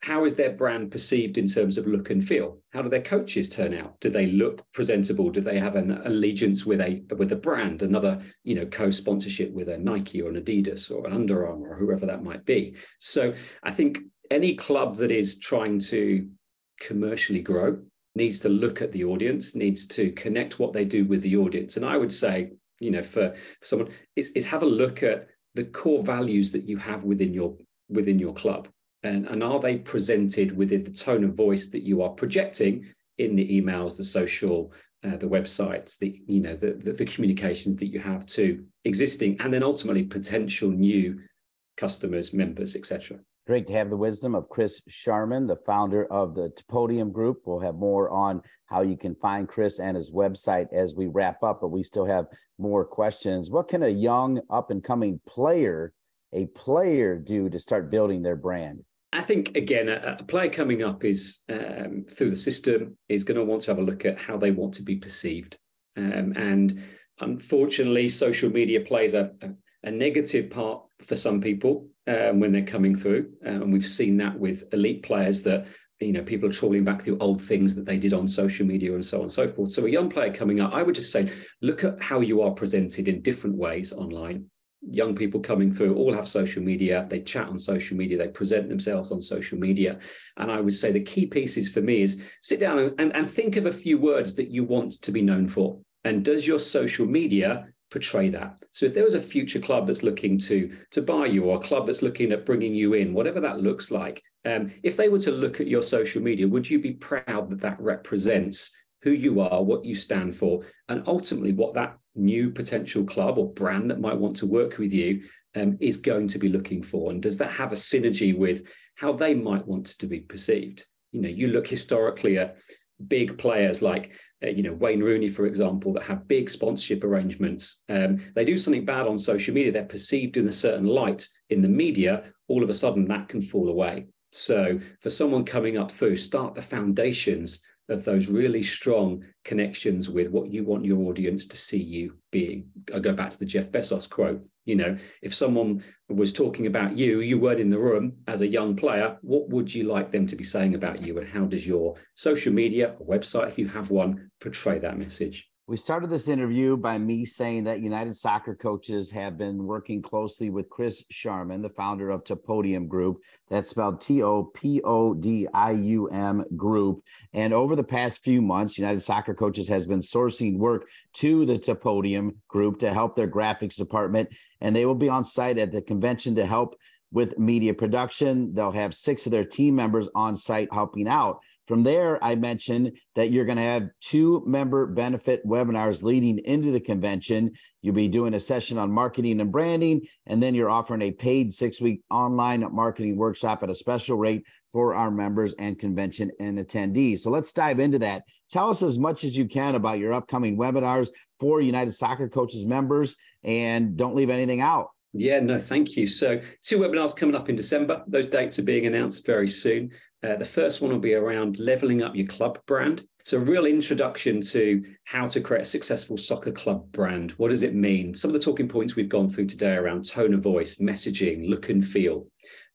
how is their brand perceived in terms of look and feel? How do their coaches turn out? Do they look presentable? Do they have an allegiance with a with a brand, another, you know, co-sponsorship with a Nike or an Adidas or an Under Armour or whoever that might be? So I think any club that is trying to commercially grow needs to look at the audience, needs to connect what they do with the audience. And I would say, you know, for, for someone, is, is have a look at the core values that you have within your within your club. And, and are they presented within the tone of voice that you are projecting in the emails, the social, uh, the websites, the, you know, the, the, the communications that you have to existing and then ultimately potential new customers, members, et cetera. Great to have the wisdom of Chris Sharman, the founder of the Topodium Group. We'll have more on how you can find Chris and his website as we wrap up, but we still have more questions. What can a young up-and-coming player, a player do to start building their brand? I think, again, a, a player coming up is um, through the system is going to want to have a look at how they want to be perceived. Um, and unfortunately, social media plays a, a, a negative part for some people. Um, when they're coming through. Um, and we've seen that with elite players that, you know, people are trawling back through old things that they did on social media and so on and so forth. So a young player coming up, I would just say, look at how you are presented in different ways online. Young people coming through all have social media. They chat on social media. They present themselves on social media. And I would say the key pieces for me is sit down and, and, and think of a few words that you want to be known for. And does your social media portray that? So if there was a future club that's looking to to buy you, or a club that's looking at bringing you in, whatever that looks like, um, if they were to look at your social media, would you be proud that that represents who you are, what you stand for, and ultimately what that new potential club or brand that might want to work with you um, is going to be looking for, and does that have a synergy with how they might want to be perceived? You know, you look historically at big players like, uh, you know, Wayne Rooney, for example, that have big sponsorship arrangements. Um, they do something bad on social media. They're perceived in a certain light in the media. All of a sudden that can fall away. So for someone coming up through, start the foundations of those really strong connections with what you want your audience to see you being. I go back to the Jeff Bezos quote. You know, if someone was talking about you, you weren't in the room as a young player, what would you like them to be saying about you? And how does your social media or website, if you have one, portray that message? We started this interview by me saying that United Soccer coaches have been working closely with Chris Sharman, the founder of Topodium Group. That's spelled T O P O D I U M Group. And over the past few months, United Soccer coaches has been sourcing work to the Topodium Group to help their graphics department. And they will be on site at the convention to help with media production. They'll have six of their team members on site helping out. From there, I mentioned that you're going to have two member benefit webinars leading into the convention. You'll be doing a session on marketing and branding, and then you're offering a paid six-week online marketing workshop at a special rate for our members and convention and attendees. So let's dive into that. Tell us as much as you can about your upcoming webinars for United Soccer Coaches members, and don't leave anything out. Yeah, no, thank you. So two webinars coming up in December. Those dates are being announced very soon. Uh, the first one will be around leveling up your club brand. So a real introduction to how to create a successful soccer club brand. What does it mean? Some of the talking points we've gone through today around tone of voice, messaging, look and feel.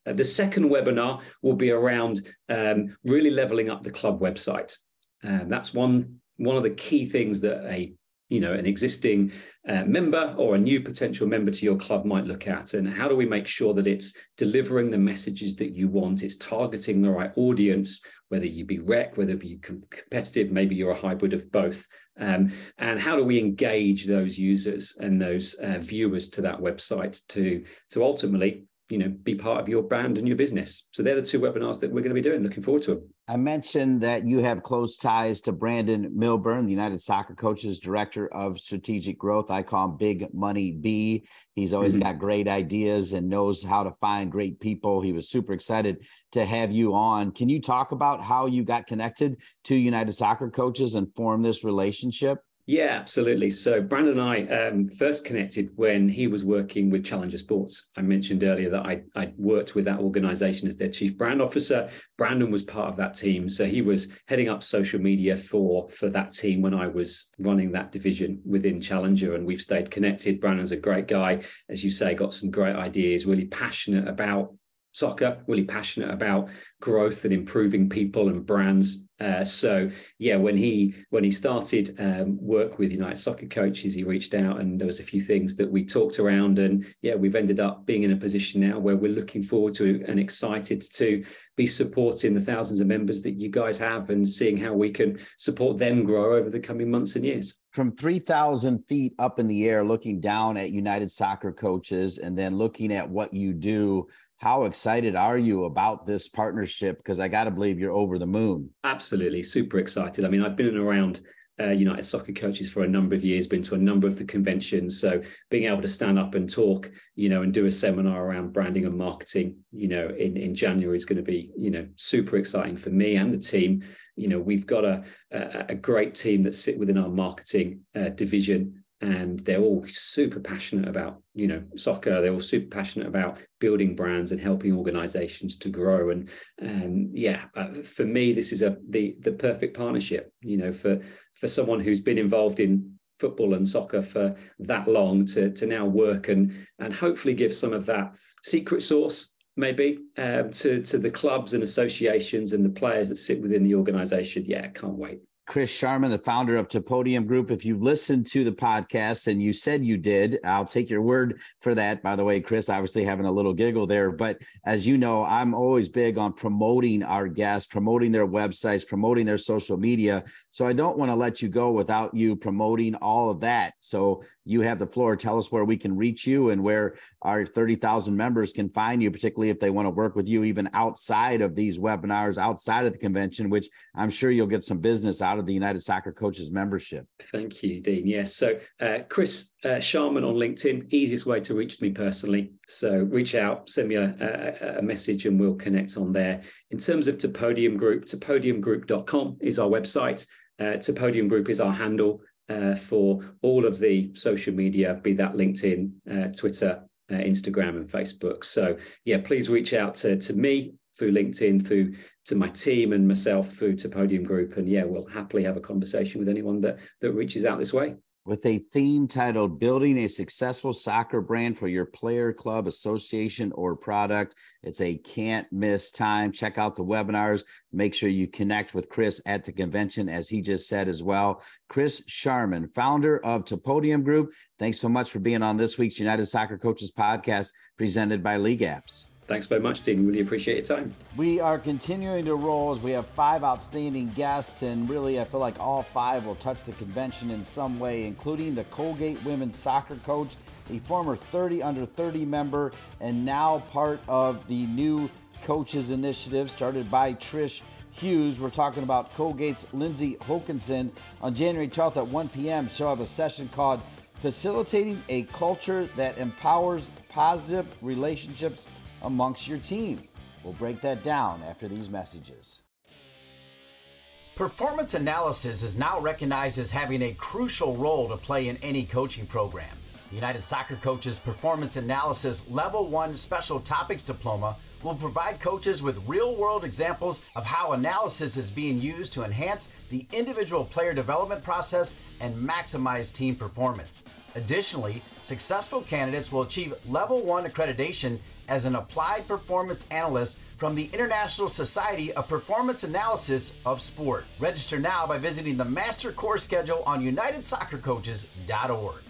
Uh, the second webinar will be around um, really leveling up the club website. Uh, that's one, one of the key things that a you know, an existing uh, member or a new potential member to your club might look at. And how do we make sure that it's delivering the messages that you want? It's targeting the right audience, whether you be rec, whether it be com- competitive, maybe you're a hybrid of both. Um, and how do we engage those users and those uh, viewers to that website to, to ultimately, you know, be part of your brand and your business. So they're the two webinars that we're going to be doing. Looking forward to them. I mentioned that you have close ties to Brandon Milburn, the United Soccer Coaches Director of Strategic Growth. I call him Big Money B. He's always mm-hmm. got great ideas and knows how to find great people. He was super excited to have you on. Can you talk about how you got connected to United Soccer Coaches and formed this relationship? Yeah, absolutely. So Brandon and I um, first connected when he was working with Challenger Sports. I mentioned earlier that I, I worked with that organization as their chief brand officer. Brandon was part of that team. So he was heading up social media for, for that team when I was running that division within Challenger, and we've stayed connected. Brandon's a great guy, as you say, got some great ideas, really passionate about soccer, really passionate about growth and improving people and brands. Uh, so yeah, when he when he started um, work with United Soccer Coaches, he reached out, and there was a few things that we talked around, and yeah, we've ended up being in a position now where we're looking forward to and excited to be supporting the thousands of members that you guys have and seeing how we can support them grow over the coming months and years. From three thousand feet up in the air, looking down at United Soccer Coaches and then looking at what you do, how excited are you about this partnership? Because I got to believe you're over the moon. Absolutely. Super excited. I mean, I've been around uh, United Soccer Coaches for a number of years, been to a number of the conventions. So being able to stand up and talk, you know, and do a seminar around branding and marketing, you know, in, in January is going to be, you know, super exciting for me and the team. You know, we've got a, a, a great team that sit within our marketing uh, division, and they're all super passionate about, you know, soccer. They're all super passionate about building brands and helping organizations to grow. And, and yeah, uh, for me, this is a the the perfect partnership, you know, for, for someone who's been involved in football and soccer for that long to, to now work and, and hopefully give some of that secret sauce, maybe, uh, to, to the clubs and associations and the players that sit within the organization. Yeah, can't wait. Chris Sharman, the founder of Topodium Group. If you've listened to the podcast, and you said you did, I'll take your word for that. By the way, Chris, obviously having a little giggle there. But as you know, I'm always big on promoting our guests, promoting their websites, promoting their social media. So I don't want to let you go without you promoting all of that. So you have the floor. Tell us where we can reach you and where our thirty thousand members can find you, particularly if they want to work with you, even outside of these webinars, outside of the convention, which I'm sure you'll get some business out of the United Soccer Coaches membership. Thank you, Dean. Yes. So uh, Chris uh, Sharman on LinkedIn, easiest way to reach me personally. So reach out, send me a, a, a message and we'll connect on there. In terms of Topodium Group, topodium group dot com is our website. Uh, Topodium Group is our handle uh, for all of the social media, be that LinkedIn, uh, Twitter, Uh, Instagram and Facebook. So yeah, please reach out to, to me through LinkedIn, through to my team and myself through Topodium Group. And yeah, we'll happily have a conversation with anyone that, that reaches out this way. With a theme titled Building a Successful Soccer Brand for Your Player, Club, Association, or Product. It's a can't miss time. Check out the webinars. Make sure you connect with Chris at the convention, as he just said as well. Chris Sharman, founder of Topodium Group. Thanks so much for being on this week's United Soccer Coaches podcast presented by League Apps. Thanks very much, Dean. Really appreciate your time. We are continuing to roll as we have five outstanding guests, and really I feel like all five will touch the convention in some way, including the Colgate women's soccer coach, a former thirty under thirty member, and now part of the new coaches initiative started by Trish Hughes. We're talking about Colgate's Lindsey Hokanson. On January twelfth at one p.m., she'll have a session called Facilitating a Culture that Empowers Positive Relationships amongst your team. We'll break that down after these messages. Performance analysis is now recognized as having a crucial role to play in any coaching program. The United Soccer Coaches Performance Analysis Level one Special Topics Diploma will provide coaches with real-world examples of how analysis is being used to enhance the individual player development process and maximize team performance. Additionally, successful candidates will achieve Level one accreditation as an applied performance analyst from the International Society of Performance Analysis of Sport. Register now by visiting the master course schedule on united soccer coaches dot org.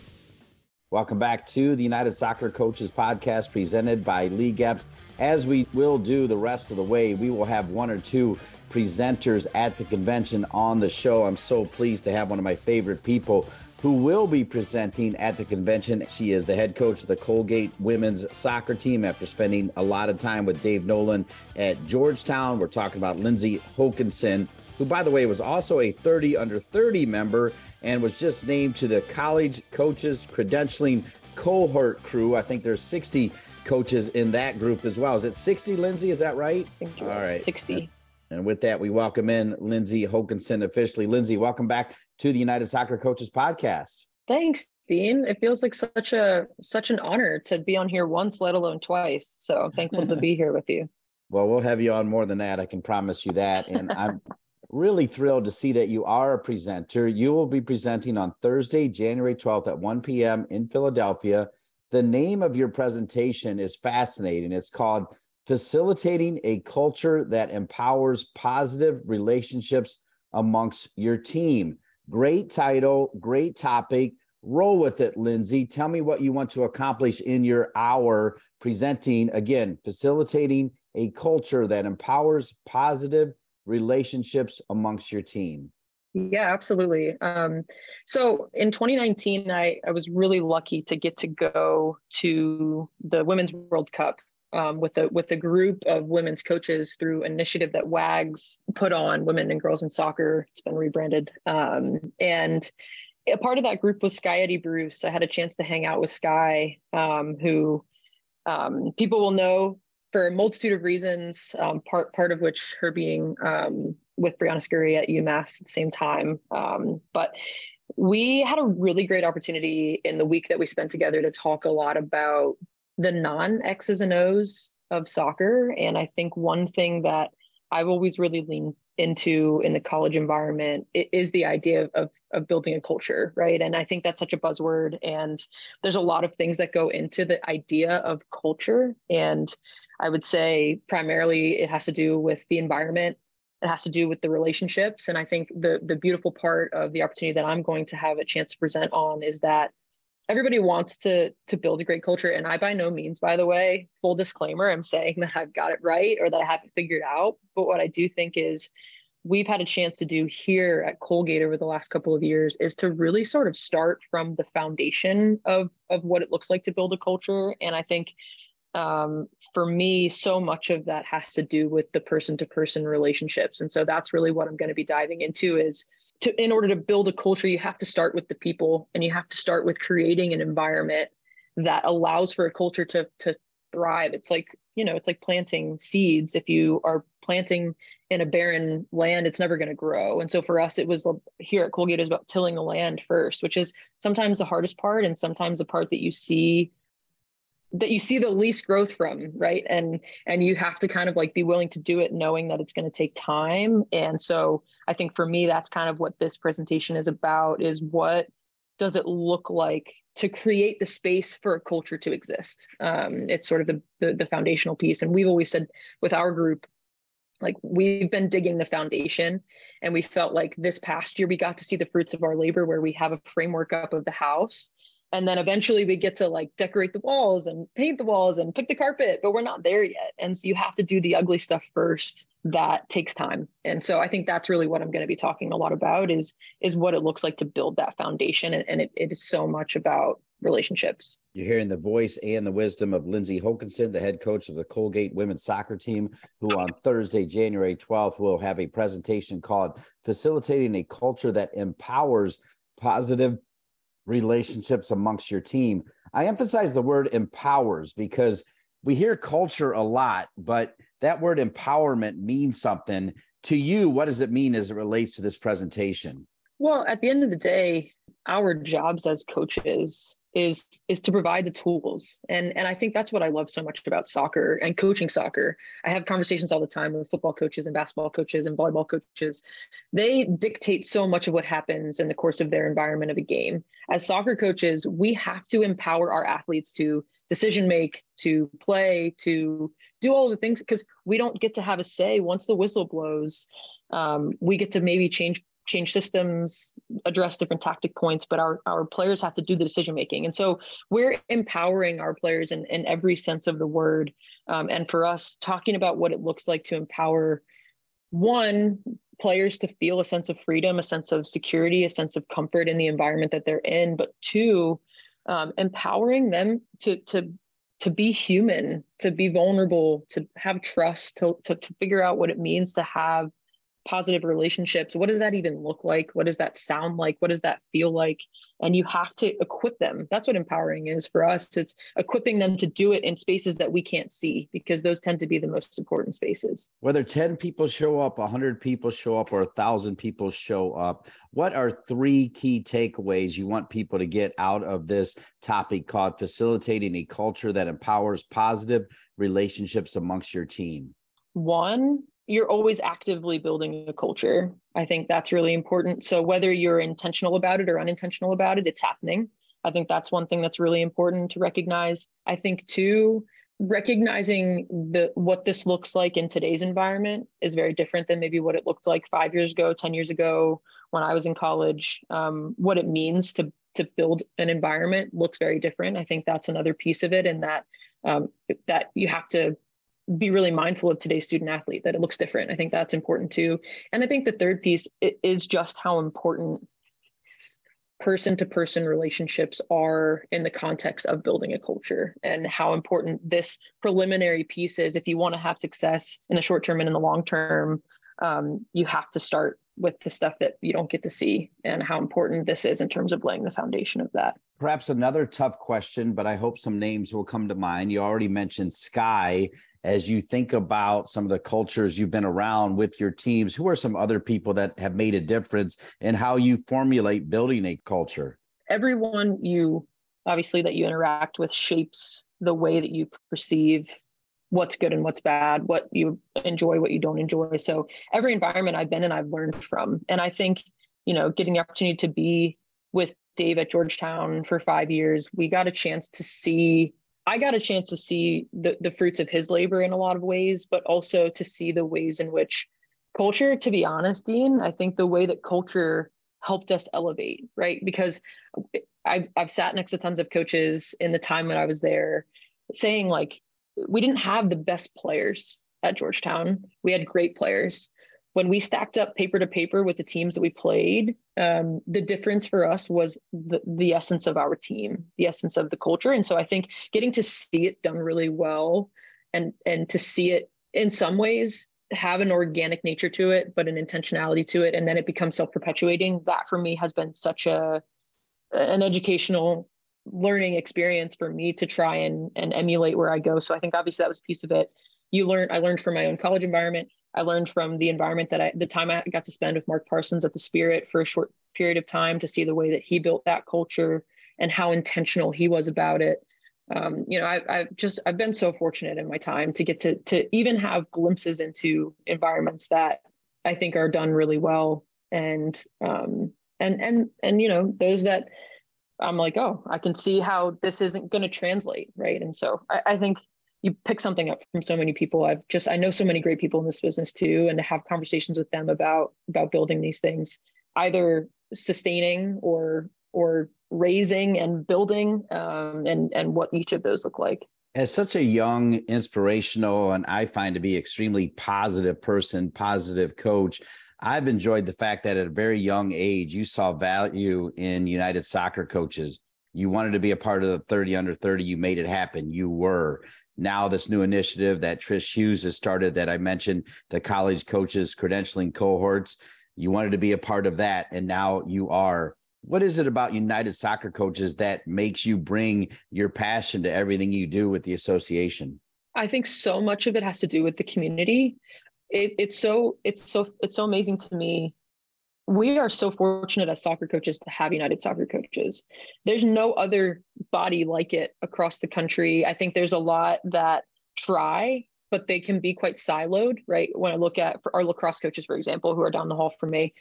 Welcome back to the United Soccer Coaches podcast presented by League Apps. As we will do the rest of the way, we will have one or two presenters at the convention on the show. I'm so pleased to have one of my favorite people who will be presenting at the convention. She is the head coach of the Colgate women's soccer team after spending a lot of time with Dave Nolan at Georgetown. We're talking about Lindsey Hokanson, who, by the way, was also a thirty under thirty member and was just named to the college coaches credentialing cohort crew. I think there's sixty coaches in that group as well. Is it sixty, Lindsey? Is that right? All right. sixty. And with that, we welcome in Lindsey Hokanson officially. Lindsey, welcome back to the United Soccer Coaches podcast. Thanks, Dean. It feels like such a such an honor to be on here once, let alone twice. So I'm thankful to be here with you. Well, we'll have you on more than that. I can promise you that. And I'm really thrilled to see that you are a presenter. You will be presenting on Thursday, January twelfth at one p.m. in Philadelphia. The name of your presentation is fascinating. It's called Facilitating a Culture that Empowers Positive Relationships Amongst Your Team. Great title, great topic. Roll with it, Lindsey. Tell me what you want to accomplish in your hour presenting, again, facilitating a culture that empowers positive relationships amongst your team. Yeah, absolutely. Um, so in twenty nineteen, I, I was really lucky to get to go to the Women's World Cup Um, with a with a group of women's coaches through initiative that W A G S put on, Women and Girls in Soccer. It's been rebranded. Um, and a part of that group was Sky Eddie Bruce. I had a chance to hang out with Sky, um, who um, people will know for a multitude of reasons, um, part part of which her being um, with Brianna Scurry at UMass at the same time. Um, but we had a really great opportunity in the week that we spent together to talk a lot about the non-X's and O's of soccer. And I think one thing that I've always really leaned into in the college environment is the idea of, of, of building a culture, right? And I think that's such a buzzword. And there's a lot of things that go into the idea of culture. And I would say primarily it has to do with the environment. It has to do with the relationships. And I think the the beautiful part of the opportunity that I'm going to have a chance to present on is that everybody wants to to build a great culture. And I, by no means, by the way, full disclaimer, I'm saying that I've got it right or that I haven't figured out. But what I do think is we've had a chance to do here at Colgate over the last couple of years is to really sort of start from the foundation of, of what it looks like to build a culture. And I think um, for me, so much of that has to do with the person-to-person relationships. And so that's really what I'm going to be diving into is to, in order to build a culture, you have to start with the people, and you have to start with creating an environment that allows for a culture to, to thrive. It's like, you know, it's like planting seeds. If you are planting in a barren land, it's never going to grow. And so for us, it was here at Colgate is about tilling the land first, which is sometimes the hardest part. And sometimes the part that you see, that you see the least growth from. Right. And, and you have to kind of like be willing to do it knowing that it's going to take time. And so I think for me, that's kind of what this presentation is about, is what does it look like to create the space for a culture to exist. Um, it's sort of the, the, the foundational piece. And we've always said with our group, like we've been digging the foundation, and we felt like this past year, we got to see the fruits of our labor where we have a framework up of the house. And then eventually we get to like decorate the walls and paint the walls and pick the carpet, but we're not there yet. And so you have to do the ugly stuff first. That takes time. And so I think that's really what I'm going to be talking a lot about is, is what it looks like to build that foundation. And, and it, it is so much about relationships. You're hearing the voice and the wisdom of Lindsey Hokanson, the head coach of the Colgate women's soccer team, who on Thursday, January twelfth, will have a presentation called Facilitating a Culture That Empowers Positive Relationships Amongst Your Team. I emphasize the word empowers because we hear culture a lot, but that word empowerment means something. To you, what does it mean as it relates to this presentation? Well, at the end of the day, our jobs as coaches is, is to provide the tools. And, and I think that's what I love so much about soccer and coaching soccer. I have conversations all the time with football coaches and basketball coaches and volleyball coaches. They dictate so much of what happens in the course of their environment of a game. As soccer coaches, we have to empower our athletes to decision make, to play, to do all the things, because we don't get to have a say. Once the whistle blows, um, we get to maybe change change systems, address different tactic points, but our, our players have to do the decision-making. And so we're empowering our players in, in every sense of the word. Um, and for us, talking about what it looks like to empower, one, players to feel a sense of freedom, a sense of security, a sense of comfort in the environment that they're in, but two, um, empowering them to, to, to be human, to be vulnerable, to have trust, to, to, to figure out what it means to have positive relationships. What does that even look like? What does that sound like? What does that feel like? And you have to equip them. That's what empowering is for us. It's equipping them to do it in spaces that we can't see, because those tend to be the most important spaces. Whether ten people show up, one hundred people show up, or one thousand people show up, what are three key takeaways you want people to get out of this topic called Facilitating a Culture That Empowers Positive Relationships Amongst Your Team? One, you're always actively building a culture. I think that's really important. So whether you're intentional about it or unintentional about it, it's happening. I think that's one thing that's really important to recognize. I think too, recognizing the what this looks like in today's environment is very different than maybe what it looked like five years ago, ten years ago, when I was in college. Um, what it means to to build an environment looks very different. I think that's another piece of it, and that um, that you have to be really mindful of today's student athlete, that it looks different. I think that's important too. And I think the third piece is just how important person-to-person relationships are in the context of building a culture, and how important this preliminary piece is. If you want to have success in the short term and in the long term, um, you have to start with the stuff that you don't get to see, and how important this is in terms of laying the foundation of that. Perhaps another tough question, but I hope some names will come to mind. You already mentioned Sky. As you think about some of the cultures you've been around with your teams, who are some other people that have made a difference in how you formulate building a culture? Everyone you obviously that you interact with shapes the way that you perceive what's good and what's bad, what you enjoy, what you don't enjoy. So every environment I've been in, I've learned from. And I think, you know, getting the opportunity to be with Dave at Georgetown for five years, we got a chance to see, I got a chance to see the, the fruits of his labor in a lot of ways, but also to see the ways in which culture, to be honest, Dean, I think the way that culture helped us elevate, right? Because I've, I've sat next to tons of coaches in the time when I was there saying like, we didn't have the best players at Georgetown. We had great players, when we stacked up paper to paper with the teams that we played, um, the difference for us was the, the essence of our team, the essence of the culture. And so I think getting to see it done really well and, and to see it in some ways have an organic nature to it, but an intentionality to it, and then it becomes self-perpetuating. That for me has been such a an educational learning experience for me to try and, and emulate where I go. So I think obviously that was a piece of it. You learn, I learned from my own college environment. I learned from the environment that I, the time I got to spend with Mark Parsons at the Spirit for a short period of time, to see the way that he built that culture and how intentional he was about it. Um, you know, I've, I've just, I've been so fortunate in my time to get to, to even have glimpses into environments that I think are done really well. And, um, and, and, and, you know, those that I'm like, oh, I can see how this isn't going to translate. Right. And so I, I think you pick something up from so many people. I've just, I know so many great people in this business too, and to have conversations with them about, about building these things, either sustaining or, or raising and building, um, and, and what each of those look like. As such a young, inspirational, and I find to be extremely positive person, positive coach, I've enjoyed the fact that at a very young age, you saw value in United Soccer coaches. You wanted to be a part of the thirty under thirty. You made it happen. You were. Now this new initiative that Trish Hughes has started that I mentioned, the college coaches credentialing cohorts, you wanted to be a part of that, and now you are. What is it about United Soccer coaches that makes you bring your passion to everything you do with the association? I think so much of it has to do with the community. It, it's so it's so it's so amazing to me. We are so fortunate as soccer coaches to have United Soccer Coaches. There's no other body like it across the country. I think there's a lot that try, but they can be quite siloed, right? When I look at our lacrosse coaches, for example, who are down the hall from me,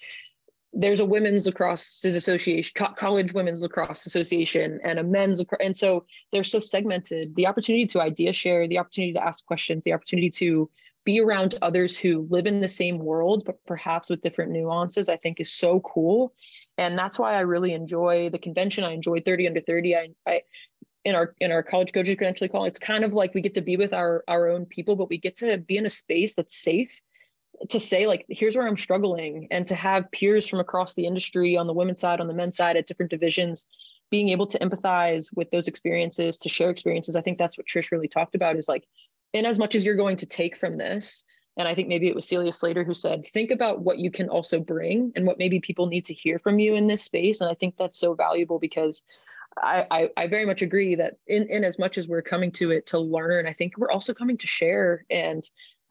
there's a women's lacrosse association, college women's lacrosse association, and a men's. And so they're so segmented. The opportunity to idea share, the opportunity to ask questions, the opportunity to be around others who live in the same world, but perhaps with different nuances, I think is so cool. And that's why I really enjoy the convention. I enjoy thirty under thirty. I, I in our, in our college coaches credentialing call, it's kind of like we get to be with our, our own people, but we get to be in a space that's safe to say, like, here's where I'm struggling, and to have peers from across the industry on the women's side, on the men's side, at different divisions, being able to empathize with those experiences, to share experiences. I think that's what Trish really talked about, is like, in as much as you're going to take from this, and I think maybe it was Celia Slater who said, think about what you can also bring and what maybe people need to hear from you in this space. And I think that's so valuable, because I, I, I very much agree that in, in as much as we're coming to it to learn, I think we're also coming to share. And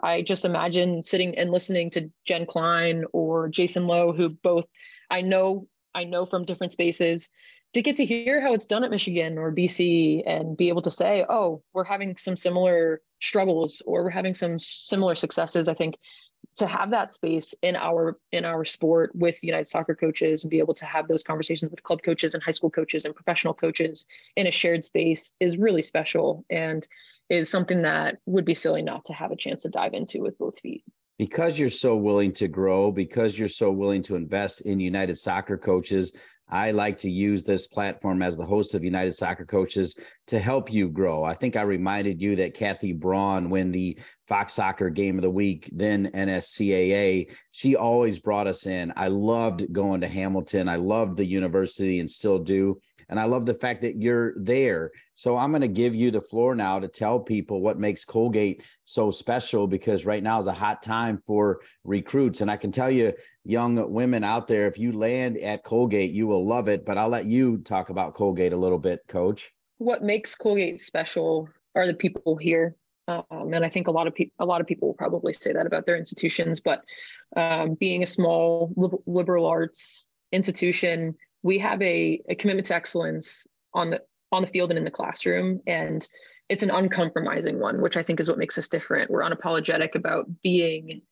I just imagine sitting and listening to Jen Klein or Jason Lowe, who both I know, I know from different spaces, to get to hear how it's done at Michigan or B C and be able to say, oh, we're having some similar struggles, or we're having some similar successes. I think to have that space in our, in our sport with United Soccer Coaches, and be able to have those conversations with club coaches and high school coaches and professional coaches in a shared space is really special, and is something that would be silly not to have a chance to dive into with both feet. Because you're so willing to grow, because you're so willing to invest in United Soccer Coaches, I like to use this platform as the host of United Soccer Coaches to help you grow. I think I reminded you that Kathy Braun, when the Fox Soccer Game of the Week, then N S C A A, she always brought us in. I loved going to Hamilton. I loved the university and still do. And I love the fact that you're there. So I'm going to give you the floor now to tell people what makes Colgate so special, because right now is a hot time for recruits. And I can tell you, young women out there, if you land at Colgate, you will love it. But I'll let you talk about Colgate a little bit, Coach. What makes Colgate special are the people here. Um, and I think a lot of people, a lot of people will probably say that about their institutions, but um, being a small liberal arts institution, we have a, a commitment to excellence on the on the field and in the classroom, and it's an uncompromising one, which I think is what makes us different. We're unapologetic about being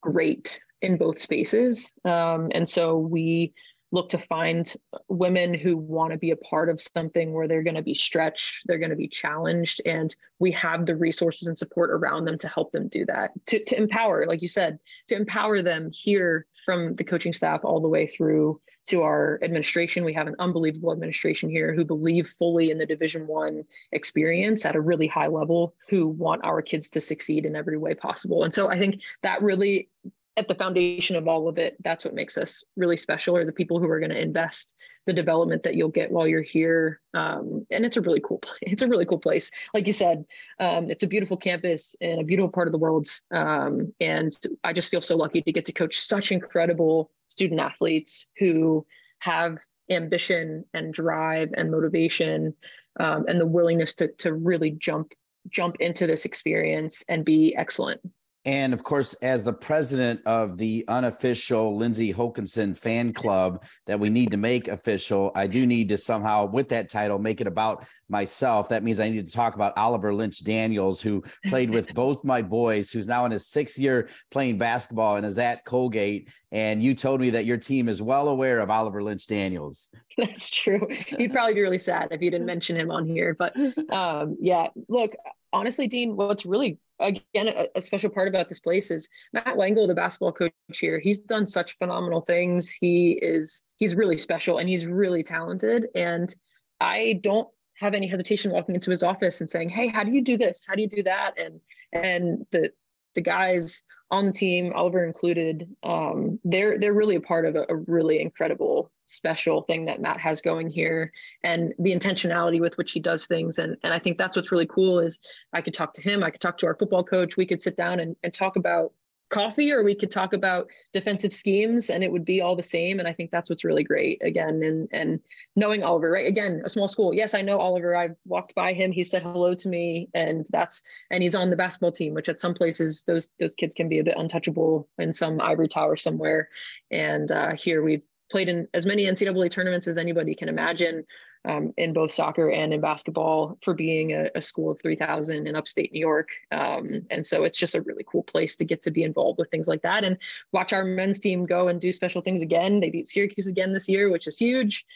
great in both spaces, um, and so we look to find women who want to be a part of something where they're going to be stretched, they're going to be challenged, and we have the resources and support around them to help them do that, to, to empower, like you said, to empower them here from the coaching staff all the way through to our administration. We have an unbelievable administration here who believe fully in the Division One experience at a really high level, who want our kids to succeed in every way possible. And so I think that really at the foundation of all of it, that's what makes us really special, are the people who are going to invest, the development that you'll get while you're here. Um, and it's a really cool place. It's a really cool place. Like you said, um, it's a beautiful campus and a beautiful part of the world. Um, and I just feel so lucky to get to coach such incredible student athletes who have ambition and drive and motivation, um, and the willingness to, to really jump, jump into this experience and be excellent. And of course, as the president of the unofficial Lindsey Hokanson fan club that we need to make official, I do need to somehow, with that title, make it about myself. That means I need to talk about Oliver Lynch Daniels, who played with both my boys, who's now in his sixth year playing basketball and is at Colgate. And you told me that your team is well aware of Oliver Lynch Daniels. That's true. You'd probably be really sad if you didn't mention him on here. But um, yeah, look, honestly, Dean, what's really, again, a, a special part about this place is Matt Wangle, the basketball coach here. He's done such phenomenal things. He is, he's really special and he's really talented. And I don't have any hesitation walking into his office and saying, hey, how do you do this? How do you do that? And, and the, the guys on the team, Oliver included, um, they're, they're really a part of a, a really incredible, special thing that Matt has going here, and the intentionality with which he does things. And, and I think that's what's really cool is I could talk to him, I could talk to our football coach, we could sit down and, and talk about coffee, or we could talk about defensive schemes, and it would be all the same. And I think that's what's really great, again, and and knowing Oliver, right? Again, a small school. Yes, I know Oliver. I've walked by him. He said hello to me, and that's and he's on the basketball team, which at some places those those kids can be a bit untouchable in some ivory tower somewhere. And uh, here we've played in as many N C double A tournaments as anybody can imagine, um, in both soccer and in basketball, for being a, a school of three thousand in upstate New York. Um, and so it's just a really cool place to get to be involved with things like that and watch our men's team go and do special things again. They beat Syracuse again this year, which is huge.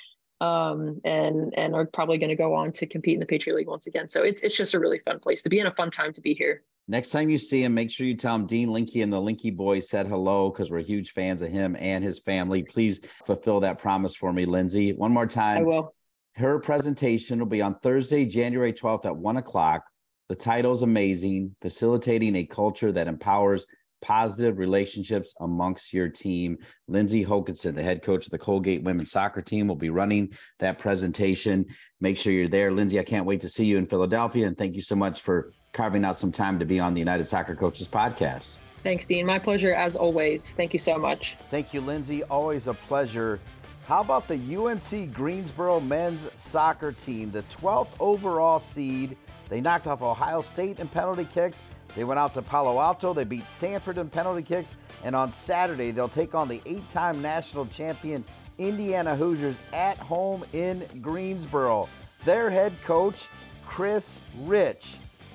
Um, and, and are probably going to go on to compete in the Patriot League once again. So it's, it's just a really fun place to be and a fun time to be here. Next time you see him, make sure you tell him Dean Linke and the Linke boys said hello, because we're huge fans of him and his family. Please fulfill that promise for me, Lindsey. One more time. I will. Her presentation will be on Thursday, January twelfth at one o'clock. The title's amazing, Facilitating a Culture That Empowers Positive Relationships Amongst Your Team. Lindsey Hokanson, the head coach of the Colgate women's soccer team, will be running that presentation. Make sure you're there. Lindsey, I can't wait to see you in Philadelphia, and thank you so much for carving out some time to be on the United Soccer Coaches podcast. Thanks, Dean. My pleasure as always. Thank you so much. Thank you, Lindsey. Always a pleasure. How about the U N C Greensboro men's soccer team, the twelfth overall seed? They knocked off Ohio State in penalty kicks. They went out to Palo Alto. They beat Stanford in penalty kicks. And on Saturday, they'll take on the eight-time national champion Indiana Hoosiers at home in Greensboro. Their head coach, Chris Rich.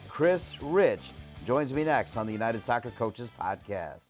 Chris Rich joins me next on the United Soccer Coaches podcast.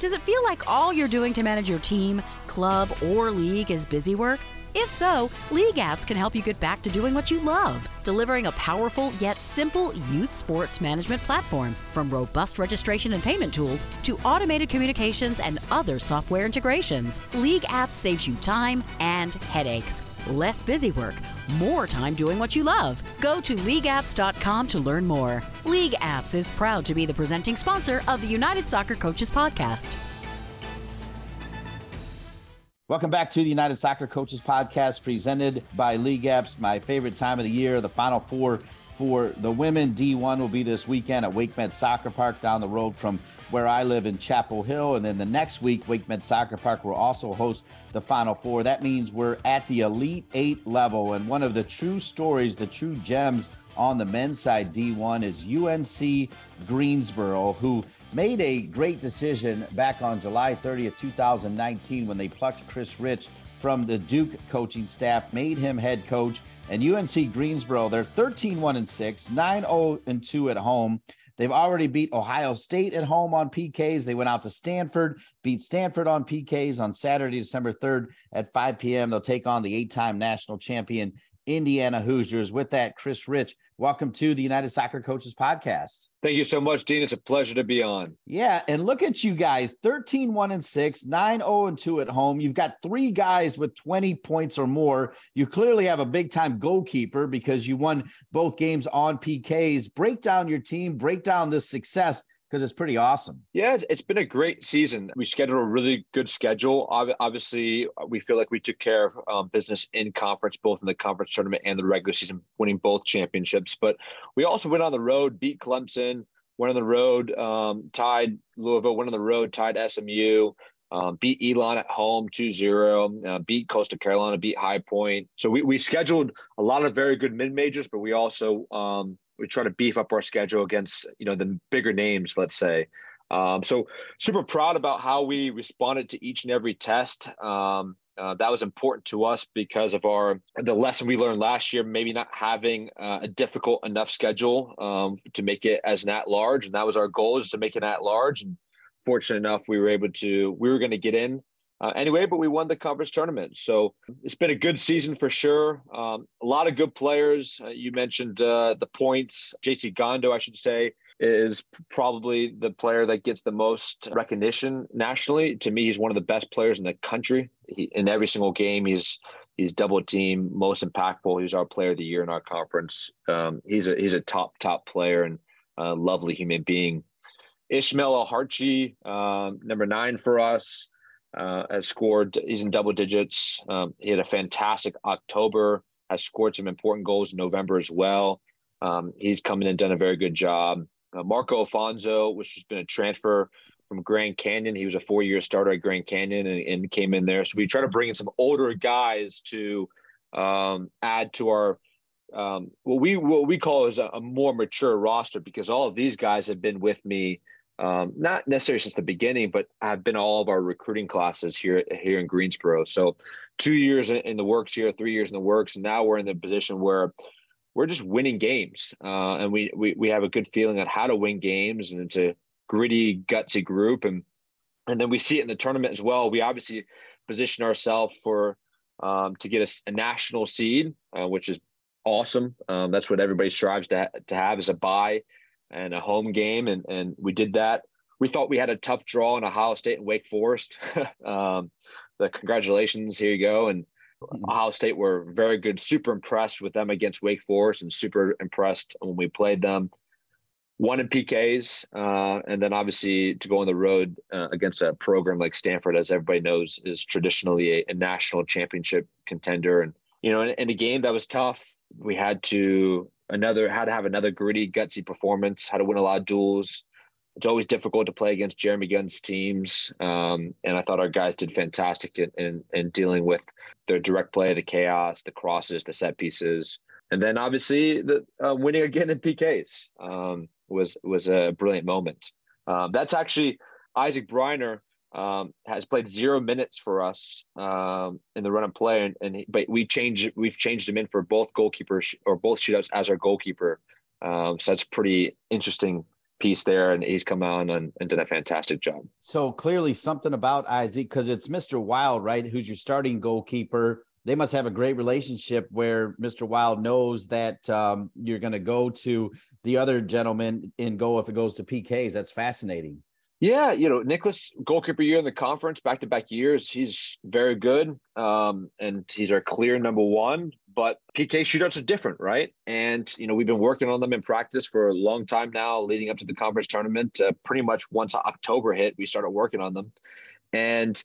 Does it feel like all you're doing to manage your team, club, or league is busy work? If so, League Apps can help you get back to doing what you love, delivering a powerful yet simple youth sports management platform. From robust registration and payment tools to automated communications and other software integrations, League Apps saves you time and headaches. Less busy work, more time doing what you love. Go to league apps dot com to learn more. League Apps is proud to be the presenting sponsor of the United Soccer Coaches podcast. Welcome back to the United Soccer Coaches podcast, presented by League Apps. My favorite time of the year, the Final Four for the women. D one will be this weekend at Wake Med Soccer Park down the road from where I live in Chapel Hill. And then the next week, Wake Med Soccer Park will also host the Final Four. That means we're at the Elite Eight level. And one of the true stories, the true gems on the men's side, D one, is U N C Greensboro, who made a great decision back on July thirtieth, two thousand nineteen, when they plucked Chris Rich from the Duke coaching staff, made him head coach. And U N C Greensboro, they're thirteen and one and six, nine oh and two at home. They've already beat Ohio State at home on P Ks. They went out to Stanford, beat Stanford on P Ks on Saturday, December third at five p.m. They'll take on the eight-time national champion, Indiana Hoosiers. With that, Chris Rich, welcome to the United Soccer Coaches Podcast. Thank you so much, Dean. It's a pleasure to be on. Yeah, and look at you guys, thirteen one and six, nine oh and two at home. You've got three guys with twenty points or more. You clearly have a big-time goalkeeper because you won both games on P Ks. Break down your team, break down this success, because it's pretty awesome. Yeah, it's been a great season. We scheduled a really good schedule. Obviously, we feel like we took care of um, business in conference, both in the conference tournament and the regular season, winning both championships. But we also went on the road, beat Clemson, went on the road, um, tied Louisville, went on the road, tied S M U, um, beat Elon at home two zero, uh, beat Coastal Carolina, beat High Point. So we, we scheduled a lot of very good mid-majors, but we also um, – we try to beef up our schedule against, you know, the bigger names, let's say. Um, so super proud about how we responded to each and every test. Um, uh, that was important to us because of our the lesson we learned last year, maybe not having uh, a difficult enough schedule um, to make it as an at-large. And that was our goal, is to make it at-large. And fortunate enough, we were able to, we were going to get in uh, anyway, but we won the conference tournament. So it's been a good season for sure. Um, a lot of good players. Uh, you mentioned uh, the points. J C Gondo, I should say, is probably the player that gets the most recognition nationally. To me, he's one of the best players in the country. He, in every single game, he's he's double team, most impactful. He's our player of the year in our conference. Um, he's a he's a top top player and a lovely human being. Ishmael Alharchi, um, number nine for us. Uh, has scored, he's in double digits. Um, he had a fantastic October, has scored some important goals in November as well. Um, he's come in and done a very good job. Uh, Marco Afonso, which has been a transfer from Grand Canyon. He was a four-year starter at Grand Canyon and, and came in there. So we try to bring in some older guys to um, add to our, um, what we what we call is a, a more mature roster, because all of these guys have been with me Um, not necessarily since the beginning, but I've been all of our recruiting classes here here in Greensboro. So two years in the works here, three years in the works. And now we're in the position where we're just winning games. Uh, and we, we we have a good feeling on how to win games, and it's a gritty, gutsy group. And and then we see it in the tournament as well. We obviously position ourselves for um, to get a, a national seed, uh, which is awesome. Um, that's what everybody strives to, ha- to have is a bye and a home game, and and we did that. We thought we had a tough draw in Ohio State and Wake Forest. um, the congratulations, here you go. And mm-hmm. Ohio State were very good, super impressed with them against Wake Forest, and super impressed when we played them. Won in P Ks, uh, and then obviously to go on the road uh, against a program like Stanford, as everybody knows, is traditionally a, a national championship contender. And, you know, in, in a game that was tough, we had to Another how to have another gritty, gutsy performance, how to win a lot of duels. It's always difficult to play against Jeremy Gunn's teams. Um, and I thought our guys did fantastic in, in, in dealing with their direct play, the chaos, the crosses, the set pieces. And then obviously the uh, winning again in P Ks um, was, was a brilliant moment. Um, that's actually Isaac Briner um, has played zero minutes for us um, in the run and play. And, and he, but we change, we've changed him in for both goalkeepers or both shootouts as our goalkeeper. Um, so that's a pretty interesting piece there. And he's come on and, and did a fantastic job. So clearly something about Isaac, because it's Mister Wild, right? Who's your starting goalkeeper. They must have a great relationship where Mister Wild knows that um, you're going to go to the other gentleman and go, if it goes to P Ks. That's fascinating. Yeah, you know, Nicholas, goalkeeper year in the conference, back-to-back years, he's very good, um, and he's our clear number one, but P K shootouts are different, right? And, you know, we've been working on them in practice for a long time now, leading up to the conference tournament. Uh, pretty much once October hit, we started working on them, and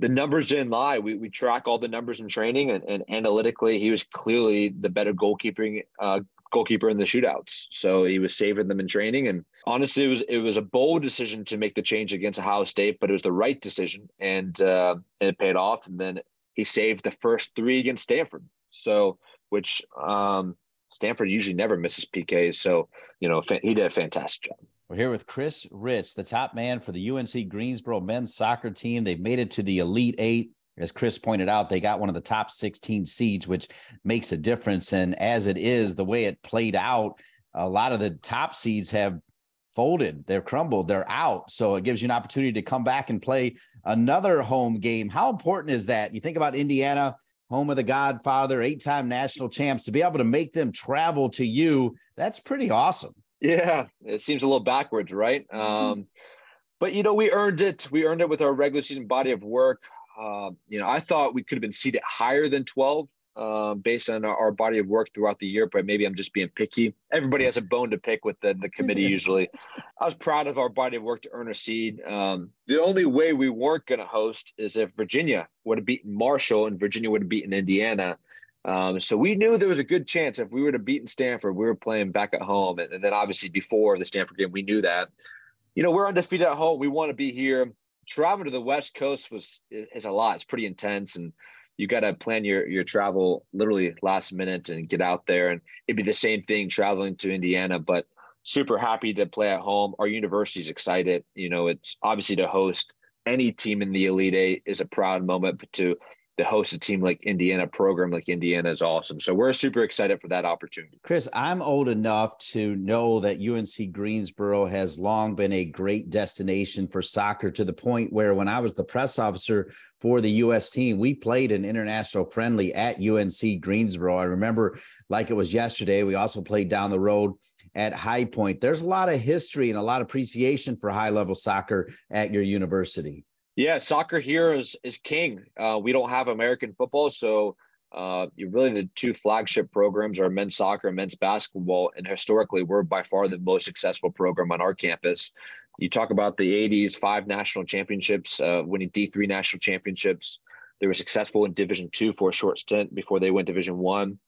the numbers didn't lie. We we track all the numbers in training, and, and analytically, he was clearly the better goalkeeping uh goalkeeper in the shootouts. So he was saving them in training. And honestly, it was, it was a bold decision to make the change against Ohio State, but it was the right decision, and uh, it paid off. And then he saved the first three against Stanford. So, which um, Stanford usually never misses P Ks. So, you know, he did a fantastic job. We're here with Chris Rich, the top man for the U N C Greensboro men's soccer team. They've made it to the Elite Eight. As Chris pointed out, they got one of the top sixteen seeds, which makes a difference. And as it is, the way it played out, a lot of the top seeds have folded, they're crumbled, they're out. So it gives you an opportunity to come back and play another home game. How important is that? You think about Indiana, home of the Godfather, eight-time national champs, to be able to make them travel to you. That's pretty awesome. Yeah, it seems a little backwards, right? Mm-hmm. Um, but, you know, we earned it. We earned it with our regular season body of work. Um, you know, I thought we could have been seated higher than twelve uh, based on our, our body of work throughout the year, but maybe I'm just being picky. Everybody has a bone to pick with the, the committee usually. I was proud of our body of work to earn a seed. Um, the only way we weren't going to host is if Virginia would have beaten Marshall and Virginia would have beaten Indiana. Um, so we knew there was a good chance if we were to beaten Stanford, we were playing back at home. And, and then obviously before the Stanford game, we knew that. You know, we're undefeated at home. We want to be here. Traveling to the West Coast was is a lot. It's pretty intense, and you got to plan your your travel literally last minute and get out there. And it'd be the same thing traveling to Indiana, but super happy to play at home. Our university's excited. You know, it's obviously to host any team in the Elite Eight is a proud moment, but to to host a team like Indiana, program like Indiana is awesome. So we're super excited for that opportunity. Chris, I'm old enough to know that U N C Greensboro has long been a great destination for soccer, to the point where when I was the press officer for the U S team, we played an international friendly at U N C Greensboro. I remember like it was yesterday. We also played down the road at High Point. There's a lot of history and a lot of appreciation for high-level soccer at your university. Yeah, soccer here is is king. Uh, we don't have American football, so uh, you really the two flagship programs are men's soccer and men's basketball, and historically, we're by far the most successful program on our campus. You talk about the eighties, five national championships, uh, winning D three national championships. They were successful in Division two for a short stint before they went Division one.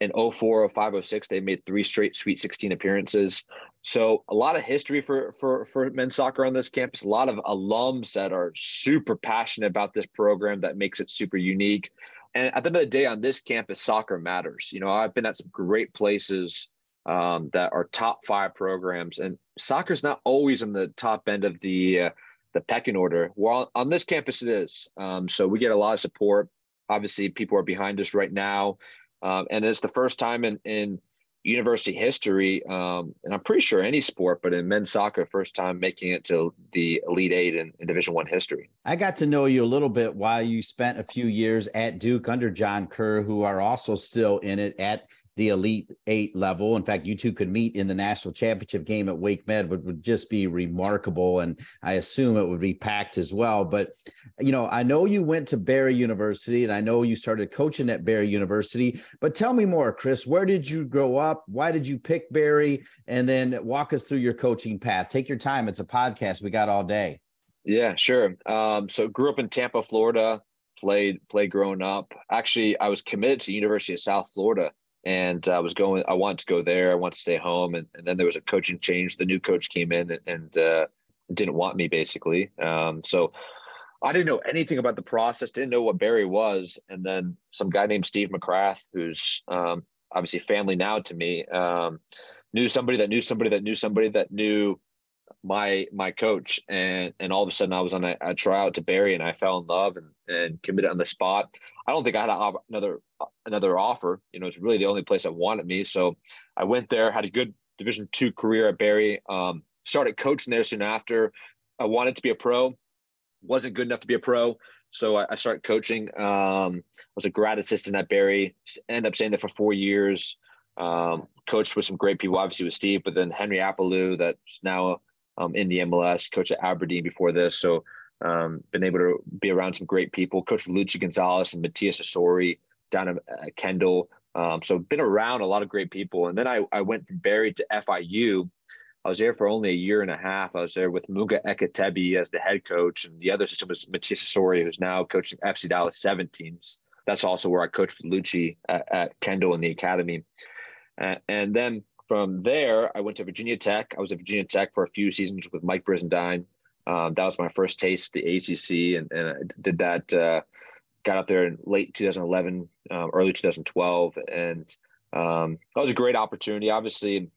In oh four, oh five, oh six, they made three straight Sweet sixteen appearances. So a lot of history for, for, for men's soccer on this campus, a lot of alums that are super passionate about this program that makes it super unique. And at the end of the day on this campus, soccer matters. You know, I've been at some great places um, that are top five programs, and soccer's not always on the top end of the, uh, the pecking order. Well, on this campus it is. Um, so we get a lot of support. Obviously people are behind us right now. Um, and it's the first time in, in university history, um, and I'm pretty sure any sport, but in men's soccer, first time making it to the Elite Eight in, in Division One history. I got to know you a little bit while you spent a few years at Duke under John Kerr, who are also still in it at the Elite Eight level. In fact, you two could meet in the national championship game at Wake Med, which would just be remarkable. And I assume it would be packed as well. But, you know, I know you went to Barry University and I know you started coaching at Barry University, but tell me more, Chris, where did you grow up? Why did you pick Barry? And then walk us through your coaching path. Take your time. It's a podcast. We got all day. Yeah, sure. Um, so grew up in Tampa, Florida, played, played growing up. Actually, I was committed to University of South Florida. And I was going, I wanted to go there. I wanted to stay home. And, and then there was a coaching change. The new coach came in and, and uh, didn't want me basically. Um, so I didn't know anything about the process, didn't know what Barry was. And then some guy named Steve McCrath, who's um, obviously family now to me, um, knew somebody that knew somebody that knew somebody that knew my, my coach. And, and all of a sudden I was on a, a tryout to Barry and I fell in love and, and committed on the spot. I don't think I had a, another, another offer. You know, it's really the only place that wanted me. So I went there, had a good Division two career at Barry, um, started coaching there soon after. I wanted to be a pro, wasn't good enough to be a pro. So I, I started coaching, um, was a grad assistant at Barry, ended up staying there for four years, um, coached with some great people, obviously with Steve, but then Henry Appeloux that's now um, in the M L S, coached at Aberdeen before this. So um, been able to be around some great people, coached Lucci Gonzalez and Matias Asori, down at Kendall. Um, so been around a lot of great people. And then I, I went from Barry to F I U. I was there for only a year and a half. I was there with Muga Eketebi as the head coach. And the other system was Matias Asori, who's now coaching F C Dallas seven teams. That's also where I coached with Lucci at, at Kendall in the academy. Uh, and then from there, I went to Virginia Tech. I was at Virginia Tech for a few seasons with Mike Brizendine. Um, that was my first taste, the A C C. And, and I did that, uh, got up there in late two thousand eleven, um, early two thousand twelve. And um, that was a great opportunity. Obviously,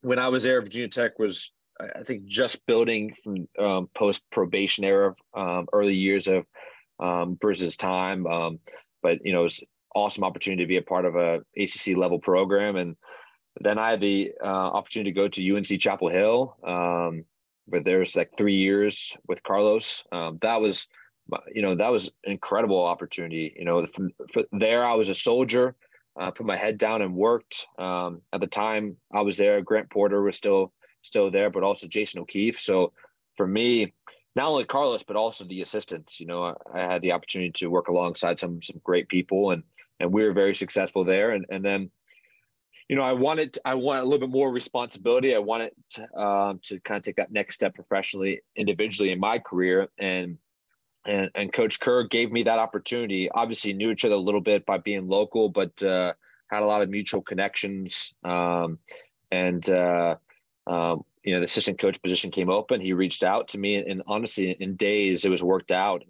when I was there, Virginia Tech was, I think, just building from um, post-probation era, um, early years of um, Briz's time. Um, but, you know, it was an awesome opportunity to be a part of a A C C level program. And Then I had the uh, opportunity to go to U N C Chapel Hill, um, but there was like three years with Carlos. Um, that was, you know, that was an incredible opportunity. You know, from, from there I was a soldier. I uh, put my head down and worked. Um, at the time I was there, Grant Porter was still still there, but also Jason O'Keefe. So for me, not only Carlos, but also the assistants. You know, I, I had the opportunity to work alongside some some great people, and and we were very successful there. And and then, you know, I wanted I wanted a little bit more responsibility. I wanted to, um, to kind of take that next step professionally, individually in my career, and. And, and Coach Kerr gave me that opportunity. Obviously knew each other a little bit by being local, but uh, had a lot of mutual connections. Um, and, uh, um, you know, the assistant coach position came open. He reached out to me. And, and honestly, in days, it was worked out.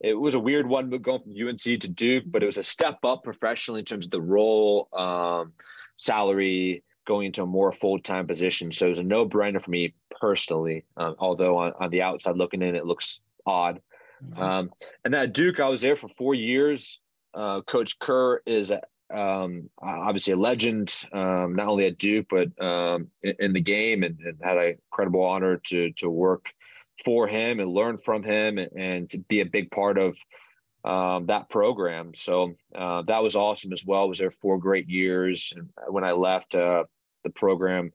It was a weird one going from U N C to Duke, but it was a step up professionally in terms of the role, um, salary, going into a more full-time position. So it was a no-brainer for me personally, um, although on, on the outside looking in, it looks odd. Mm-hmm. Um, and at Duke, I was there for four years. Uh, Coach Kerr is um, obviously a legend, um, not only at Duke, but um, in, in the game, and, and had an incredible honor to to work for him and learn from him, and, and to be a big part of um, that program. So uh, that was awesome as well. I was there four great years. And when I left uh, the program,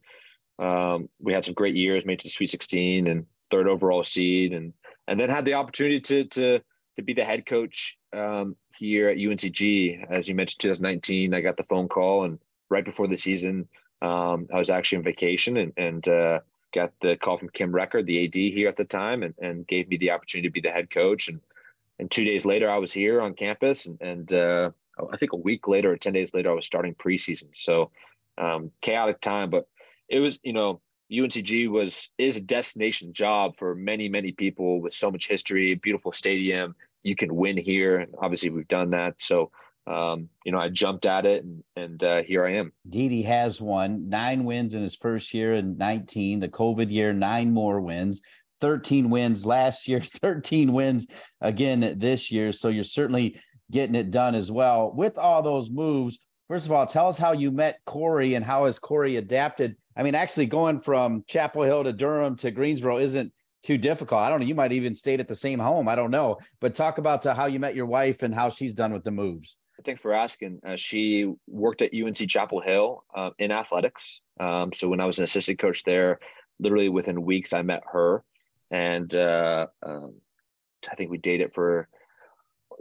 um, we had some great years, made it to the Sweet sixteen and third overall seed, and And then had the opportunity to to to be the head coach um, here at U N C G. As you mentioned, two thousand nineteen, I got the phone call, and right before the season, um, I was actually on vacation, and and uh, got the call from Kim Recker, the A D here at the time, and, and gave me the opportunity to be the head coach. And and two days later, I was here on campus, and, and uh, I think a week later or ten days later, I was starting preseason. So um, chaotic time, but it was, you know, U N C G was is a destination job for many, many people with so much history, beautiful stadium. You can win here. And obviously we've done that. So, um, you know, I jumped at it, and, and uh, here I am. Didi has won nine wins in his first year in nineteen, the COVID year, nine more wins, thirteen wins last year, thirteen wins again this year. So you're certainly getting it done as well. With all those moves, first of all, tell us how you met Corey, and how has Corey adapted? I mean, actually going from Chapel Hill to Durham to Greensboro isn't too difficult. I don't know. You might even stayed at the same home. I don't know. But talk about uh, how you met your wife and how she's done with the moves. Thanks for asking. Uh, she worked at U N C Chapel Hill uh, in athletics. Um, so when I was an assistant coach there, literally within weeks, I met her. And uh, um, I think we dated for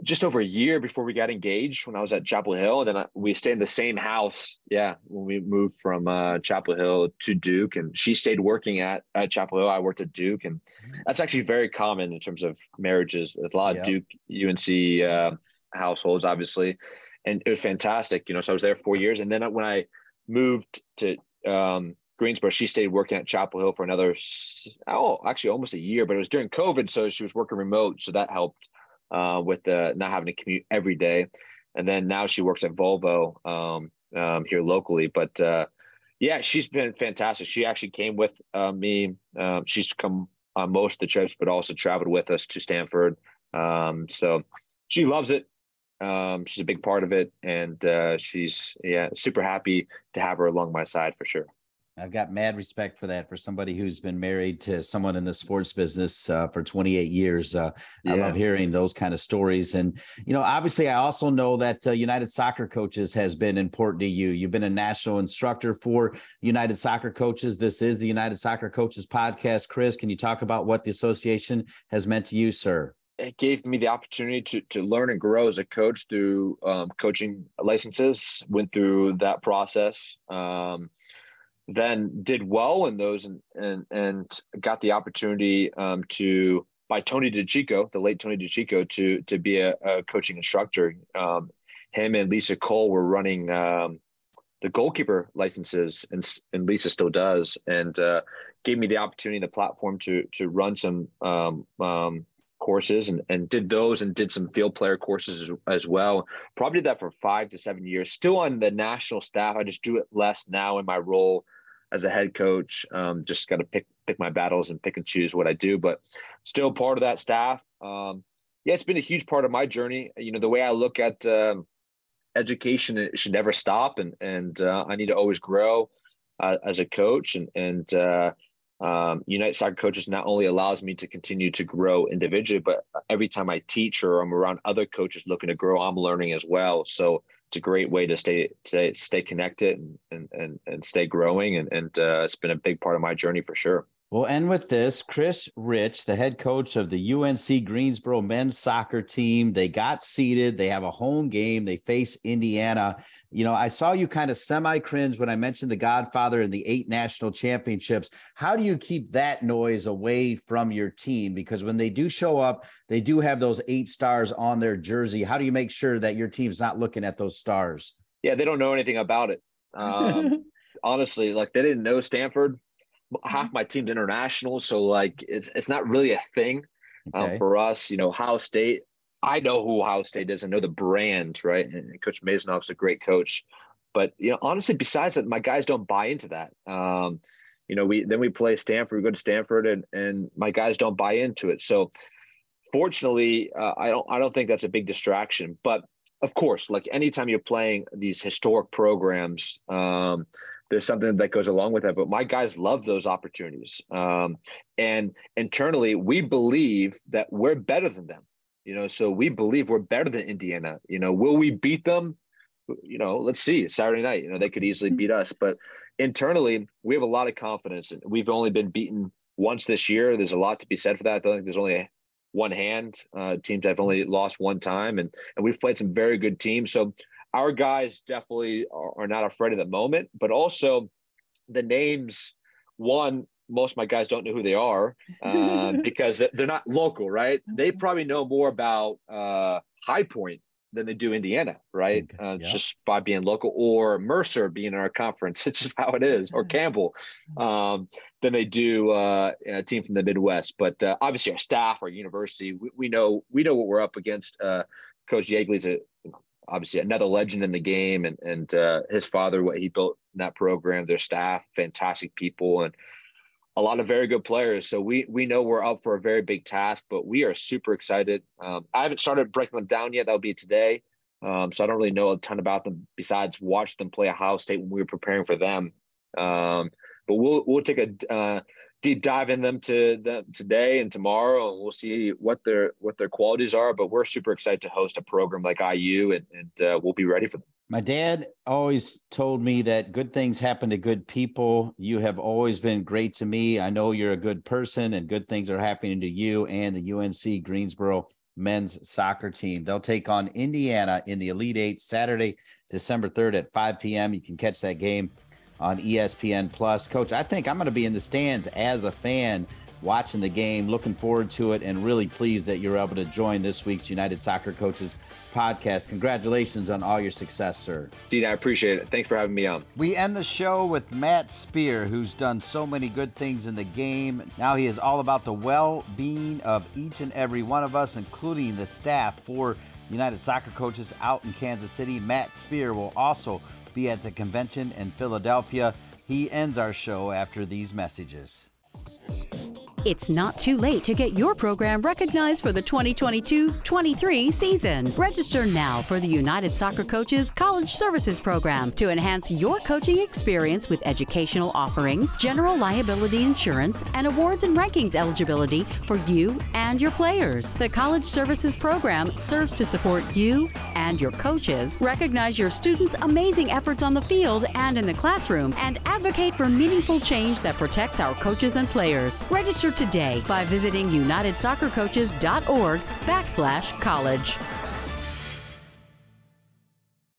just over a year before we got engaged when I was at Chapel Hill. And then I, we stayed in the same house. Yeah. When we moved from uh, Chapel Hill to Duke, and she stayed working at, at Chapel Hill. I worked at Duke, and that's actually very common in terms of marriages. There's a lot yeah. of Duke U N C uh, households, obviously. And it was fantastic. You know, so I was there for four years. And then when I moved to um, Greensboro, she stayed working at Chapel Hill for another, Oh, actually almost a year, but it was during COVID. So she was working remote. So that helped. Uh, with uh, not having to commute every day. And then now she works at Volvo um, um, here locally. But uh, yeah, she's been fantastic. She actually came with uh, me. Um, she's come on most of the trips, but also traveled with us to Stanford. Um, so she loves it. Um, she's a big part of it. And uh, she's yeah, super happy to have her along my side for sure. I've got mad respect for that, for somebody who's been married to someone in the sports business uh, for twenty-eight years. Uh, yeah. I love hearing those kind of stories. And, you know, obviously I also know that uh, United Soccer Coaches has been important to you. You've been a national instructor for United Soccer Coaches. This is the United Soccer Coaches podcast. Chris, can you talk about what the association has meant to you, sir? It gave me the opportunity to to learn and grow as a coach through um, coaching licenses, went through that process. Um then did well in those, and and and got the opportunity um, to by Tony DiCicco, the late Tony DiCicco, to to be a, a coaching instructor. Um, him and Lisa Cole were running um, the goalkeeper licenses, and and Lisa still does, and uh, gave me the opportunity, the platform to to run some um, um, courses, and and did those, and did some field player courses as, as well. Probably did that for five to seven years. Still on the national staff, I just do it less now in my role as a head coach. Um, just got to pick pick my battles and pick and choose what I do, but still part of that staff. Um, yeah, it's been a huge part of my journey. You know, the way I look at um, education, it should never stop, and and uh, I need to always grow. uh, as a coach, and and uh, um, Unite Soccer Coaches not only allows me to continue to grow individually, but every time I teach or I'm around other coaches looking to grow, I'm learning as well. So it's a great way to stay stay, stay connected and, and and and stay growing, and and uh, it's been a big part of my journey for sure. We'll end with this. Chris Rich, the head coach of the U N C Greensboro men's soccer team, they got seeded. They have a home game. They face Indiana. You know, I saw you kind of semi-cringe when I mentioned the Godfather and the eight national championships. How do you keep that noise away from your team? Because when they do show up, they do have those eight stars on their jersey. How do you make sure that your team's not looking at those stars? Yeah, they don't know anything about it. Um, honestly, like they didn't know Stanford. Half my team's international, so like it's it's not really a thing um, okay. for us. You know, Ohio State, I know who Ohio State is. I know the brand, right? And Coach Mazonoff's a great coach. But, you know, honestly, besides that, my guys don't buy into that. Um, you know, we then we play Stanford, we go to Stanford, and and my guys don't buy into it. So fortunately, uh, I don't I don't think that's a big distraction. But, of course, like anytime you're playing these historic programs, um, there's something that goes along with that, but my guys love those opportunities. Um, and internally, we believe that we're better than them, you know, so we believe we're better than Indiana. You know, will we beat them? You know, let's see, Saturday night, you know, they could easily beat us, but internally we have a lot of confidence, and we've only been beaten once this year. There's a lot to be said for that. I don't think there's only a, one hand uh, teams I've only lost one time, and, and we've played some very good teams. So our guys definitely are not afraid of the moment, but also the names. One, most of my guys don't know who they are uh, because they're not local, right? They probably know more about uh, High Point than they do Indiana, right? Okay. Uh, yeah. Just by being local, or Mercer being in our conference. It's just how it is, or Campbell um, than they do uh, a team from the Midwest. But uh, obviously our staff, our university, we, we know we know what we're up against. Uh, Coach Yeagley's a you know, obviously another legend in the game, and, and uh, his father, what he built in that program, their staff, fantastic people, and a lot of very good players. So we, we know we're up for a very big task, but we are super excited. Um, I haven't started breaking them down yet. That'll be today. Um, so I don't really know a ton about them besides watch them play Ohio State when we were preparing for them. Um, but we'll, we'll take a uh, deep dive in them to them today and tomorrow, and we'll see what their, what their qualities are, but we're super excited to host a program like I U, and, and uh, we'll be ready for them. My dad always told me that good things happen to good people. You have always been great to me. I know you're a good person, and good things are happening to you and the U N C Greensboro men's soccer team. They'll take on Indiana in the Elite Eight Saturday, December third at five p.m. You can catch that game on E S P N Plus. Coach, I think I'm going to be in the stands as a fan watching the game, looking forward to it, and really pleased that you're able to join this week's United Soccer Coaches podcast. Congratulations on all your success, sir. Dude, I appreciate it. Thanks for having me on. We end the show with Matt Spear, who's done so many good things in the game. Now he is all about the well-being of each and every one of us, including the staff for United Soccer Coaches out in Kansas City. Matt Spear will also be at the convention in Philadelphia. He ends our show after these messages. It's not too late to get your program recognized for the twenty twenty-two twenty-three season. Register now for the United Soccer Coaches College Services Program to enhance your coaching experience with educational offerings, general liability insurance, and awards and rankings eligibility for you and your players. The College Services Program serves to support you and your coaches, recognize your students' amazing efforts on the field and in the classroom, and advocate for meaningful change that protects our coaches and players. Register today by visiting united soccer coaches dot org backslash college.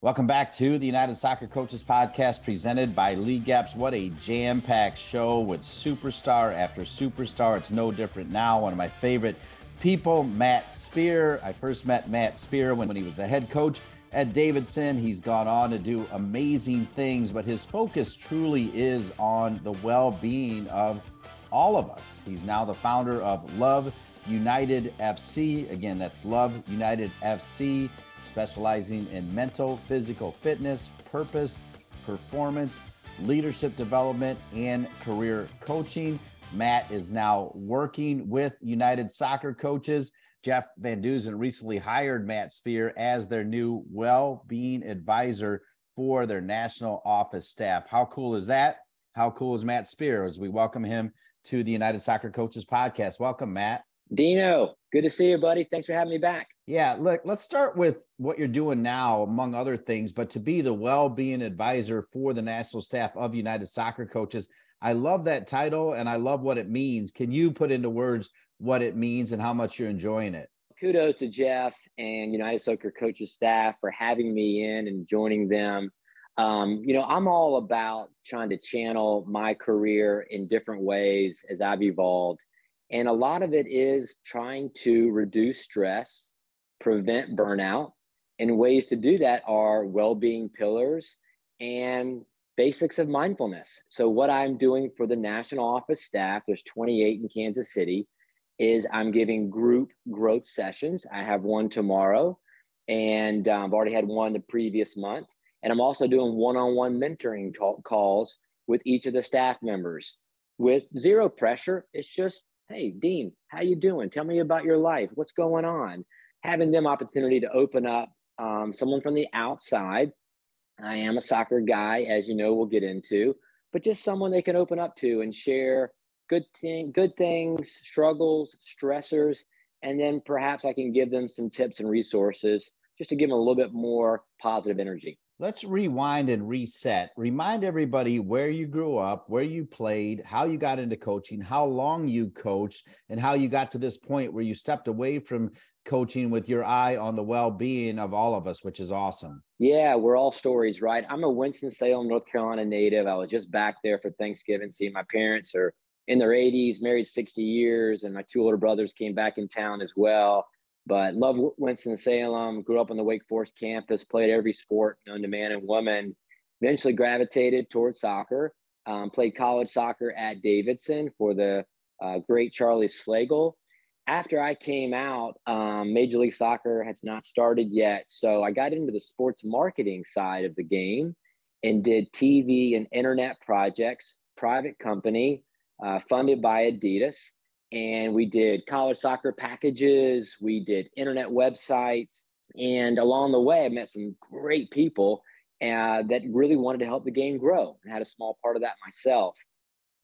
Welcome back to the United Soccer Coaches podcast presented by League Apps. What a jam-packed show with superstar after superstar. It's no different now. One of my favorite people, Matt Spear. I first met Matt Spear when he was the head coach at Davidson. He's gone on to do amazing things, but his focus truly is on the well-being of all of us. He's now the founder of Love United F C. Again, that's Love United F C, specializing in mental, physical fitness, purpose, performance, leadership development, and career coaching. Matt is now working with United Soccer Coaches. Jeff Van Duzen recently hired Matt Spear as their new well-being advisor for their national office staff. How cool is that? How cool is Matt Spear as we welcome him to the United Soccer Coaches podcast? Welcome, Matt. Dino, good to see you, buddy. Thanks for having me back. Yeah, look, let's start with what you're doing now, among other things, but to be the well-being advisor for the national staff of United Soccer Coaches. I love that title and I love what it means. Can you put into words what it means and how much you're enjoying it? Kudos to Jeff and United Soccer Coaches staff for having me in and joining them. Um, you know, I'm all about trying to channel my career in different ways as I've evolved. And a lot of it is trying to reduce stress, prevent burnout, and ways to do that are well-being pillars and basics of mindfulness. So what I'm doing for the national office staff, there's twenty-eight in Kansas City, is I'm giving group growth sessions. I have one tomorrow, and um, I've already had one the previous month. And I'm also doing one-on-one mentoring talk calls with each of the staff members with zero pressure. It's just, hey, Dean, how you doing? Tell me about your life. What's going on? Having them opportunity to open up um, someone from the outside. I am a soccer guy, as you know, we'll get into, but just someone they can open up to and share good, thing, good things, struggles, stressors, and then perhaps I can give them some tips and resources just to give them a little bit more positive energy. Let's rewind and reset. Remind everybody where you grew up, where you played, how you got into coaching, how long you coached, and how you got to this point where you stepped away from coaching with your eye on the well-being of all of us, which is awesome. Yeah, we're all stories, right? I'm a Winston-Salem, North Carolina native. I was just back there for Thanksgiving, seeing my parents are in their eighties, married sixty years, and my two older brothers came back in town as well. But love Winston-Salem, grew up on the Wake Forest campus, played every sport known to man and woman, eventually gravitated towards soccer, um, played college soccer at Davidson for the uh, great Charlie Slagle. After I came out, um, Major League Soccer has not started yet, so I got into the sports marketing side of the game and did T V and internet projects, private company, uh, funded by Adidas. And we did college soccer packages, we did internet websites, and along the way, I met some great people uh, that really wanted to help the game grow, and had a small part of that myself.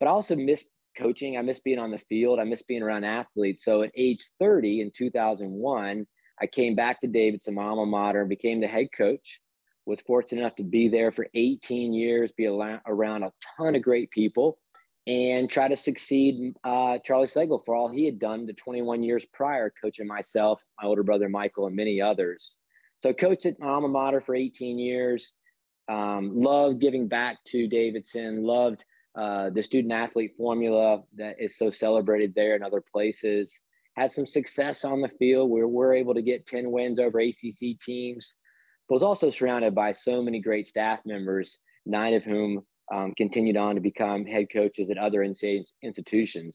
But I also missed coaching, I missed being on the field, I missed being around athletes. So at age thirty in two thousand one, I came back to Davidson, my alma mater, and became the head coach. Was fortunate enough to be there for eighteen years, be around a ton of great people, and try to succeed uh, Charlie Slagle for all he had done the twenty-one years prior, coaching myself, my older brother, Michael, and many others. So coached at my alma mater for eighteen years, um, loved giving back to Davidson, loved uh, the student athlete formula that is so celebrated there and other places, had some success on the field where we're able to get ten wins over A C C teams, but was also surrounded by so many great staff members, nine of whom Um, continued on to become head coaches at other institutions.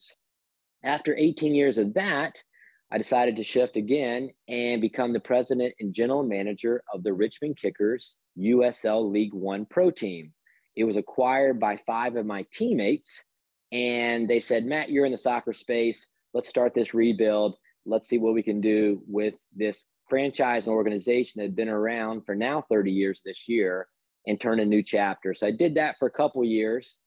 After eighteen years of that, I decided to shift again and become the president and general manager of the Richmond Kickers U S L League One Pro Team. It was acquired by five of my teammates, and they said, Matt, you're in the soccer space. Let's start this rebuild. Let's see what we can do with this franchise and organization that had been around for now thirty years this year, and turn a new chapter. So I did that for a couple years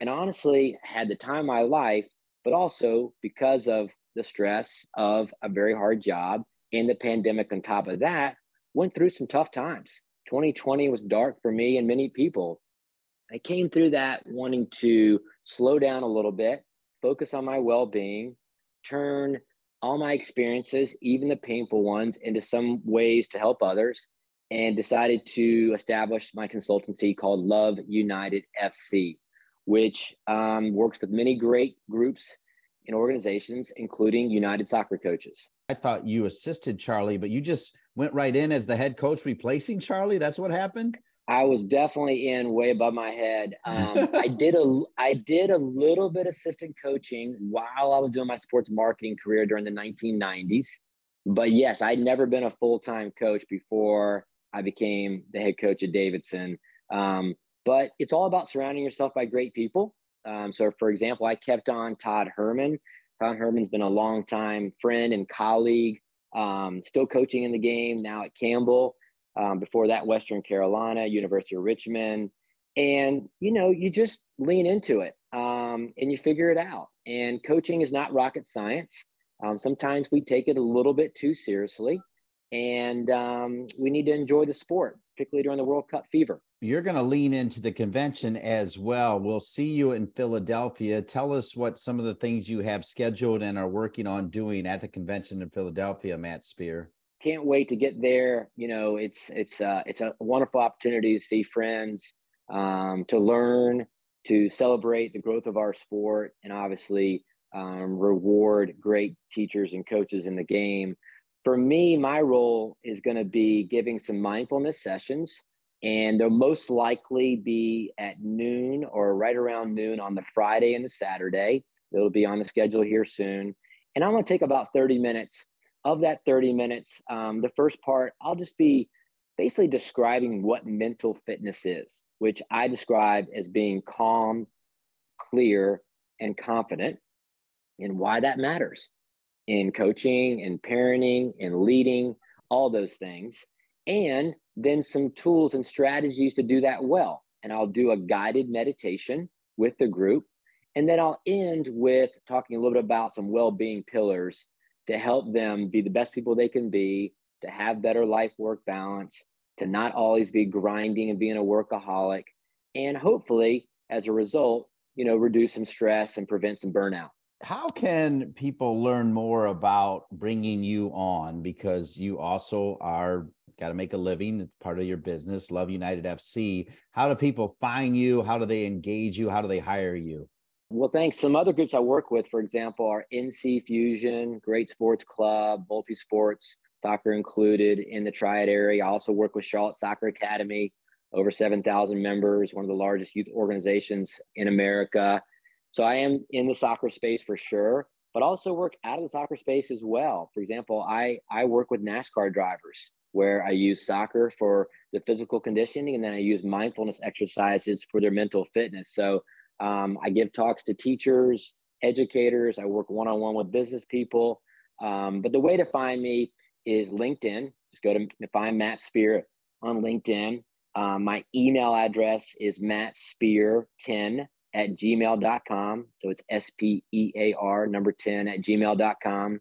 and honestly had the time of my life, but also because of the stress of a very hard job and the pandemic on top of that, went through some tough times. twenty twenty was dark for me and many people. I came through that wanting to slow down a little bit, focus on my well-being, turn all my experiences, even the painful ones, into some ways to help others, and decided to establish my consultancy called Love United F C, which um, works with many great groups and organizations, including United Soccer Coaches. I thought you assisted Charlie, but you just went right in as the head coach replacing Charlie? That's what happened? I was definitely in way above my head. Um, I did a, I did a little bit of assistant coaching while I was doing my sports marketing career during the nineteen nineties. But yes, I'd never been a full-time coach before I became the head coach at Davidson. Um, but it's all about surrounding yourself by great people. Um, so, for example, I kept on Todd Herman. Todd Herman's been a longtime friend and colleague, um, still coaching in the game, now at Campbell. Um, before that, Western Carolina, University of Richmond. And, you know, you just lean into it um, and you figure it out. And coaching is not rocket science. Um, sometimes we take it a little bit too seriously. And um, we need to enjoy the sport, particularly during the World Cup fever. You're going to lean into the convention as well. We'll see you in Philadelphia. Tell us what some of the things you have scheduled and are working on doing at the convention in Philadelphia, Matt Spear. Can't wait to get there. You know, it's it's uh, it's a wonderful opportunity to see friends, um, to learn, to celebrate the growth of our sport, and obviously um, reward great teachers and coaches in the game. For me, my role is going to be giving some mindfulness sessions, and they'll most likely be at noon or right around noon on the Friday and the Saturday. It'll be on the schedule here soon. And I'm going to take about thirty minutes. Of that thirty minutes, um, the first part, I'll just be basically describing what mental fitness is, which I describe as being calm, clear, and confident, and why that matters in coaching and parenting and leading, all those things. And then some tools and strategies to do that well. And I'll do a guided meditation with the group. And then I'll end with talking a little bit about some well-being pillars to help them be the best people they can be, to have better life-work balance, to not always be grinding and being a workaholic. And hopefully, as a result, you know, reduce some stress and prevent some burnout. How can people learn more about bringing you on? Because you also are got to make a living. It's part of your business, Love United F C. How do people find you? How do they engage you? How do they hire you? Well, thanks. Some other groups I work with, for example, are N C Fusion, Great Sports Club, Multisports, soccer included in the Triad area. I also work with Charlotte Soccer Academy, over seven thousand members, one of the largest youth organizations in America. So I am in the soccer space for sure, but also work out of the soccer space as well. For example, I, I work with NASCAR drivers where I use soccer for the physical conditioning, and then I use mindfulness exercises for their mental fitness. So um, I give talks to teachers, educators. I work one-on-one with business people. Um, but the way to find me is LinkedIn. Just go to find Matt Spear on LinkedIn. Um, my email address is matt spear ten at gmail dot com. So it's S P E A R number ten at gmail dot com.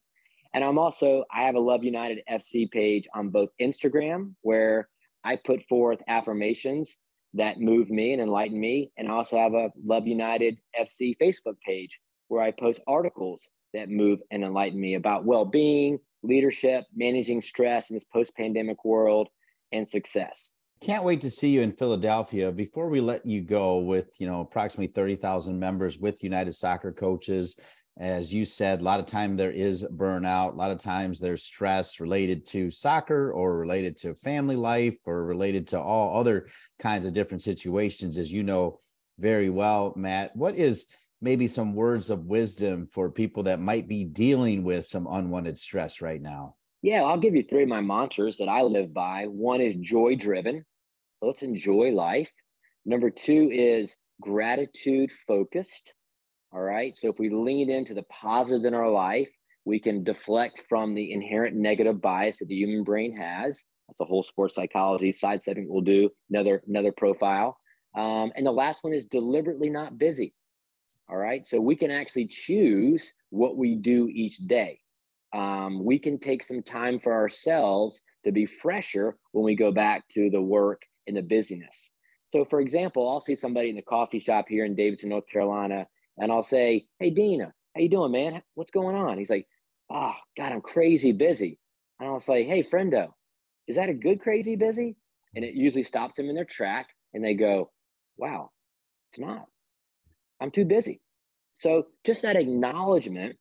And I'm also, I have a Love United F C page on both Instagram, where I put forth affirmations that move me and enlighten me. And I also have a Love United F C Facebook page where I post articles that move and enlighten me about well-being, leadership, managing stress in this post-pandemic world, and success. Can't wait to see you in Philadelphia. Before we let you go, with, you know, approximately thirty thousand members with United Soccer coaches, as you said, a lot of time there is burnout. A lot of times there's stress related to soccer or related to family life or related to all other kinds of different situations, as you know very well, Matt. What is maybe some words of wisdom for people that might be dealing with some unwanted stress right now? Yeah, I'll give you three of my mantras that I live by. One is joy-driven, so let's enjoy life. Number two is gratitude-focused, all right? So if we lean into the positive in our life, we can deflect from the inherent negative bias that the human brain has. That's a whole sports psychology side segment we'll do, another, another profile. Um, and the last one is deliberately not busy, all right? So we can actually choose what we do each day. Um, we can take some time for ourselves to be fresher when we go back to the work and the busyness. So, for example, I'll see somebody in the coffee shop here in Davidson, North Carolina, and I'll say, "Hey, Dina, how you doing, man? What's going on?" He's like, "Oh, God, I'm crazy busy." And I'll say, "Hey, friendo, is that a good crazy busy?" And it usually stops them in their track, and they go, "Wow, it's not. I'm too busy." So just that acknowledgement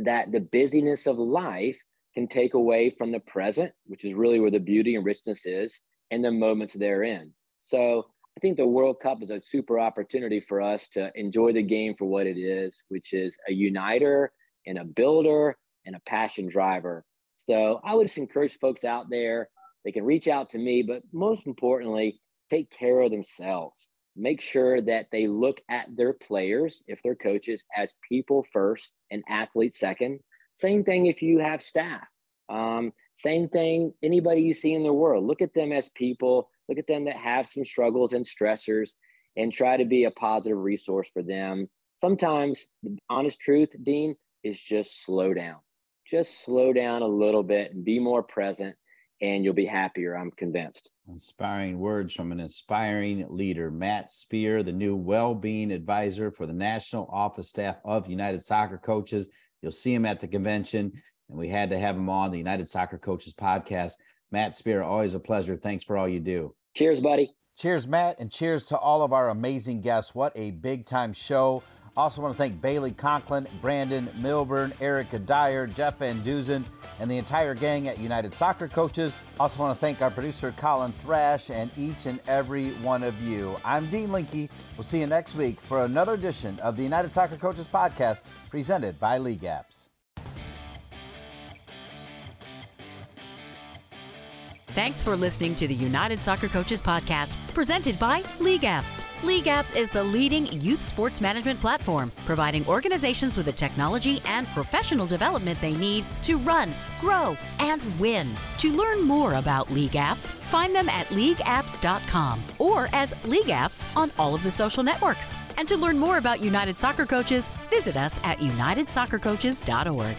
that the busyness of life can take away from the present, which is really where the beauty and richness is, and the moments therein. So I think the World Cup is a super opportunity for us to enjoy the game for what it is, which is a uniter and a builder and a passion driver. So I would just encourage folks out there, they can reach out to me, but most importantly, take care of themselves. Make sure that they look at their players, if they're coaches, as people first and athletes second. Same thing if you have staff. Um, same thing, anybody you see in the world, look at them as people, look at them that have some struggles and stressors, and try to be a positive resource for them. Sometimes the honest truth, Dean, is just slow down. Just slow down a little bit and be more present, and you'll be happier, I'm convinced. Inspiring words from an inspiring leader. Matt Spear, the new well-being advisor for the National Office Staff of United Soccer Coaches. You'll see him at the convention, and we had to have him on the United Soccer Coaches podcast. Matt Spear, always a pleasure. Thanks for all you do. Cheers, buddy. Cheers, Matt, and cheers to all of our amazing guests. What a big-time show. Also want to thank Bailey Conklin, Brandon Milburn, Erica Dyer, Jeff Van Dusen, and the entire gang at United Soccer Coaches. Also want to thank our producer, Colin Thrash, and each and every one of you. I'm Dean Linke. We'll see you next week for another edition of the United Soccer Coaches podcast presented by League Apps. Thanks for listening to the United Soccer Coaches podcast, presented by League Apps. League Apps is the leading youth sports management platform, providing organizations with the technology and professional development they need to run, grow, and win. To learn more about League Apps, find them at league apps dot com or as League Apps on all of the social networks. And to learn more about United Soccer Coaches, visit us at united soccer coaches dot org.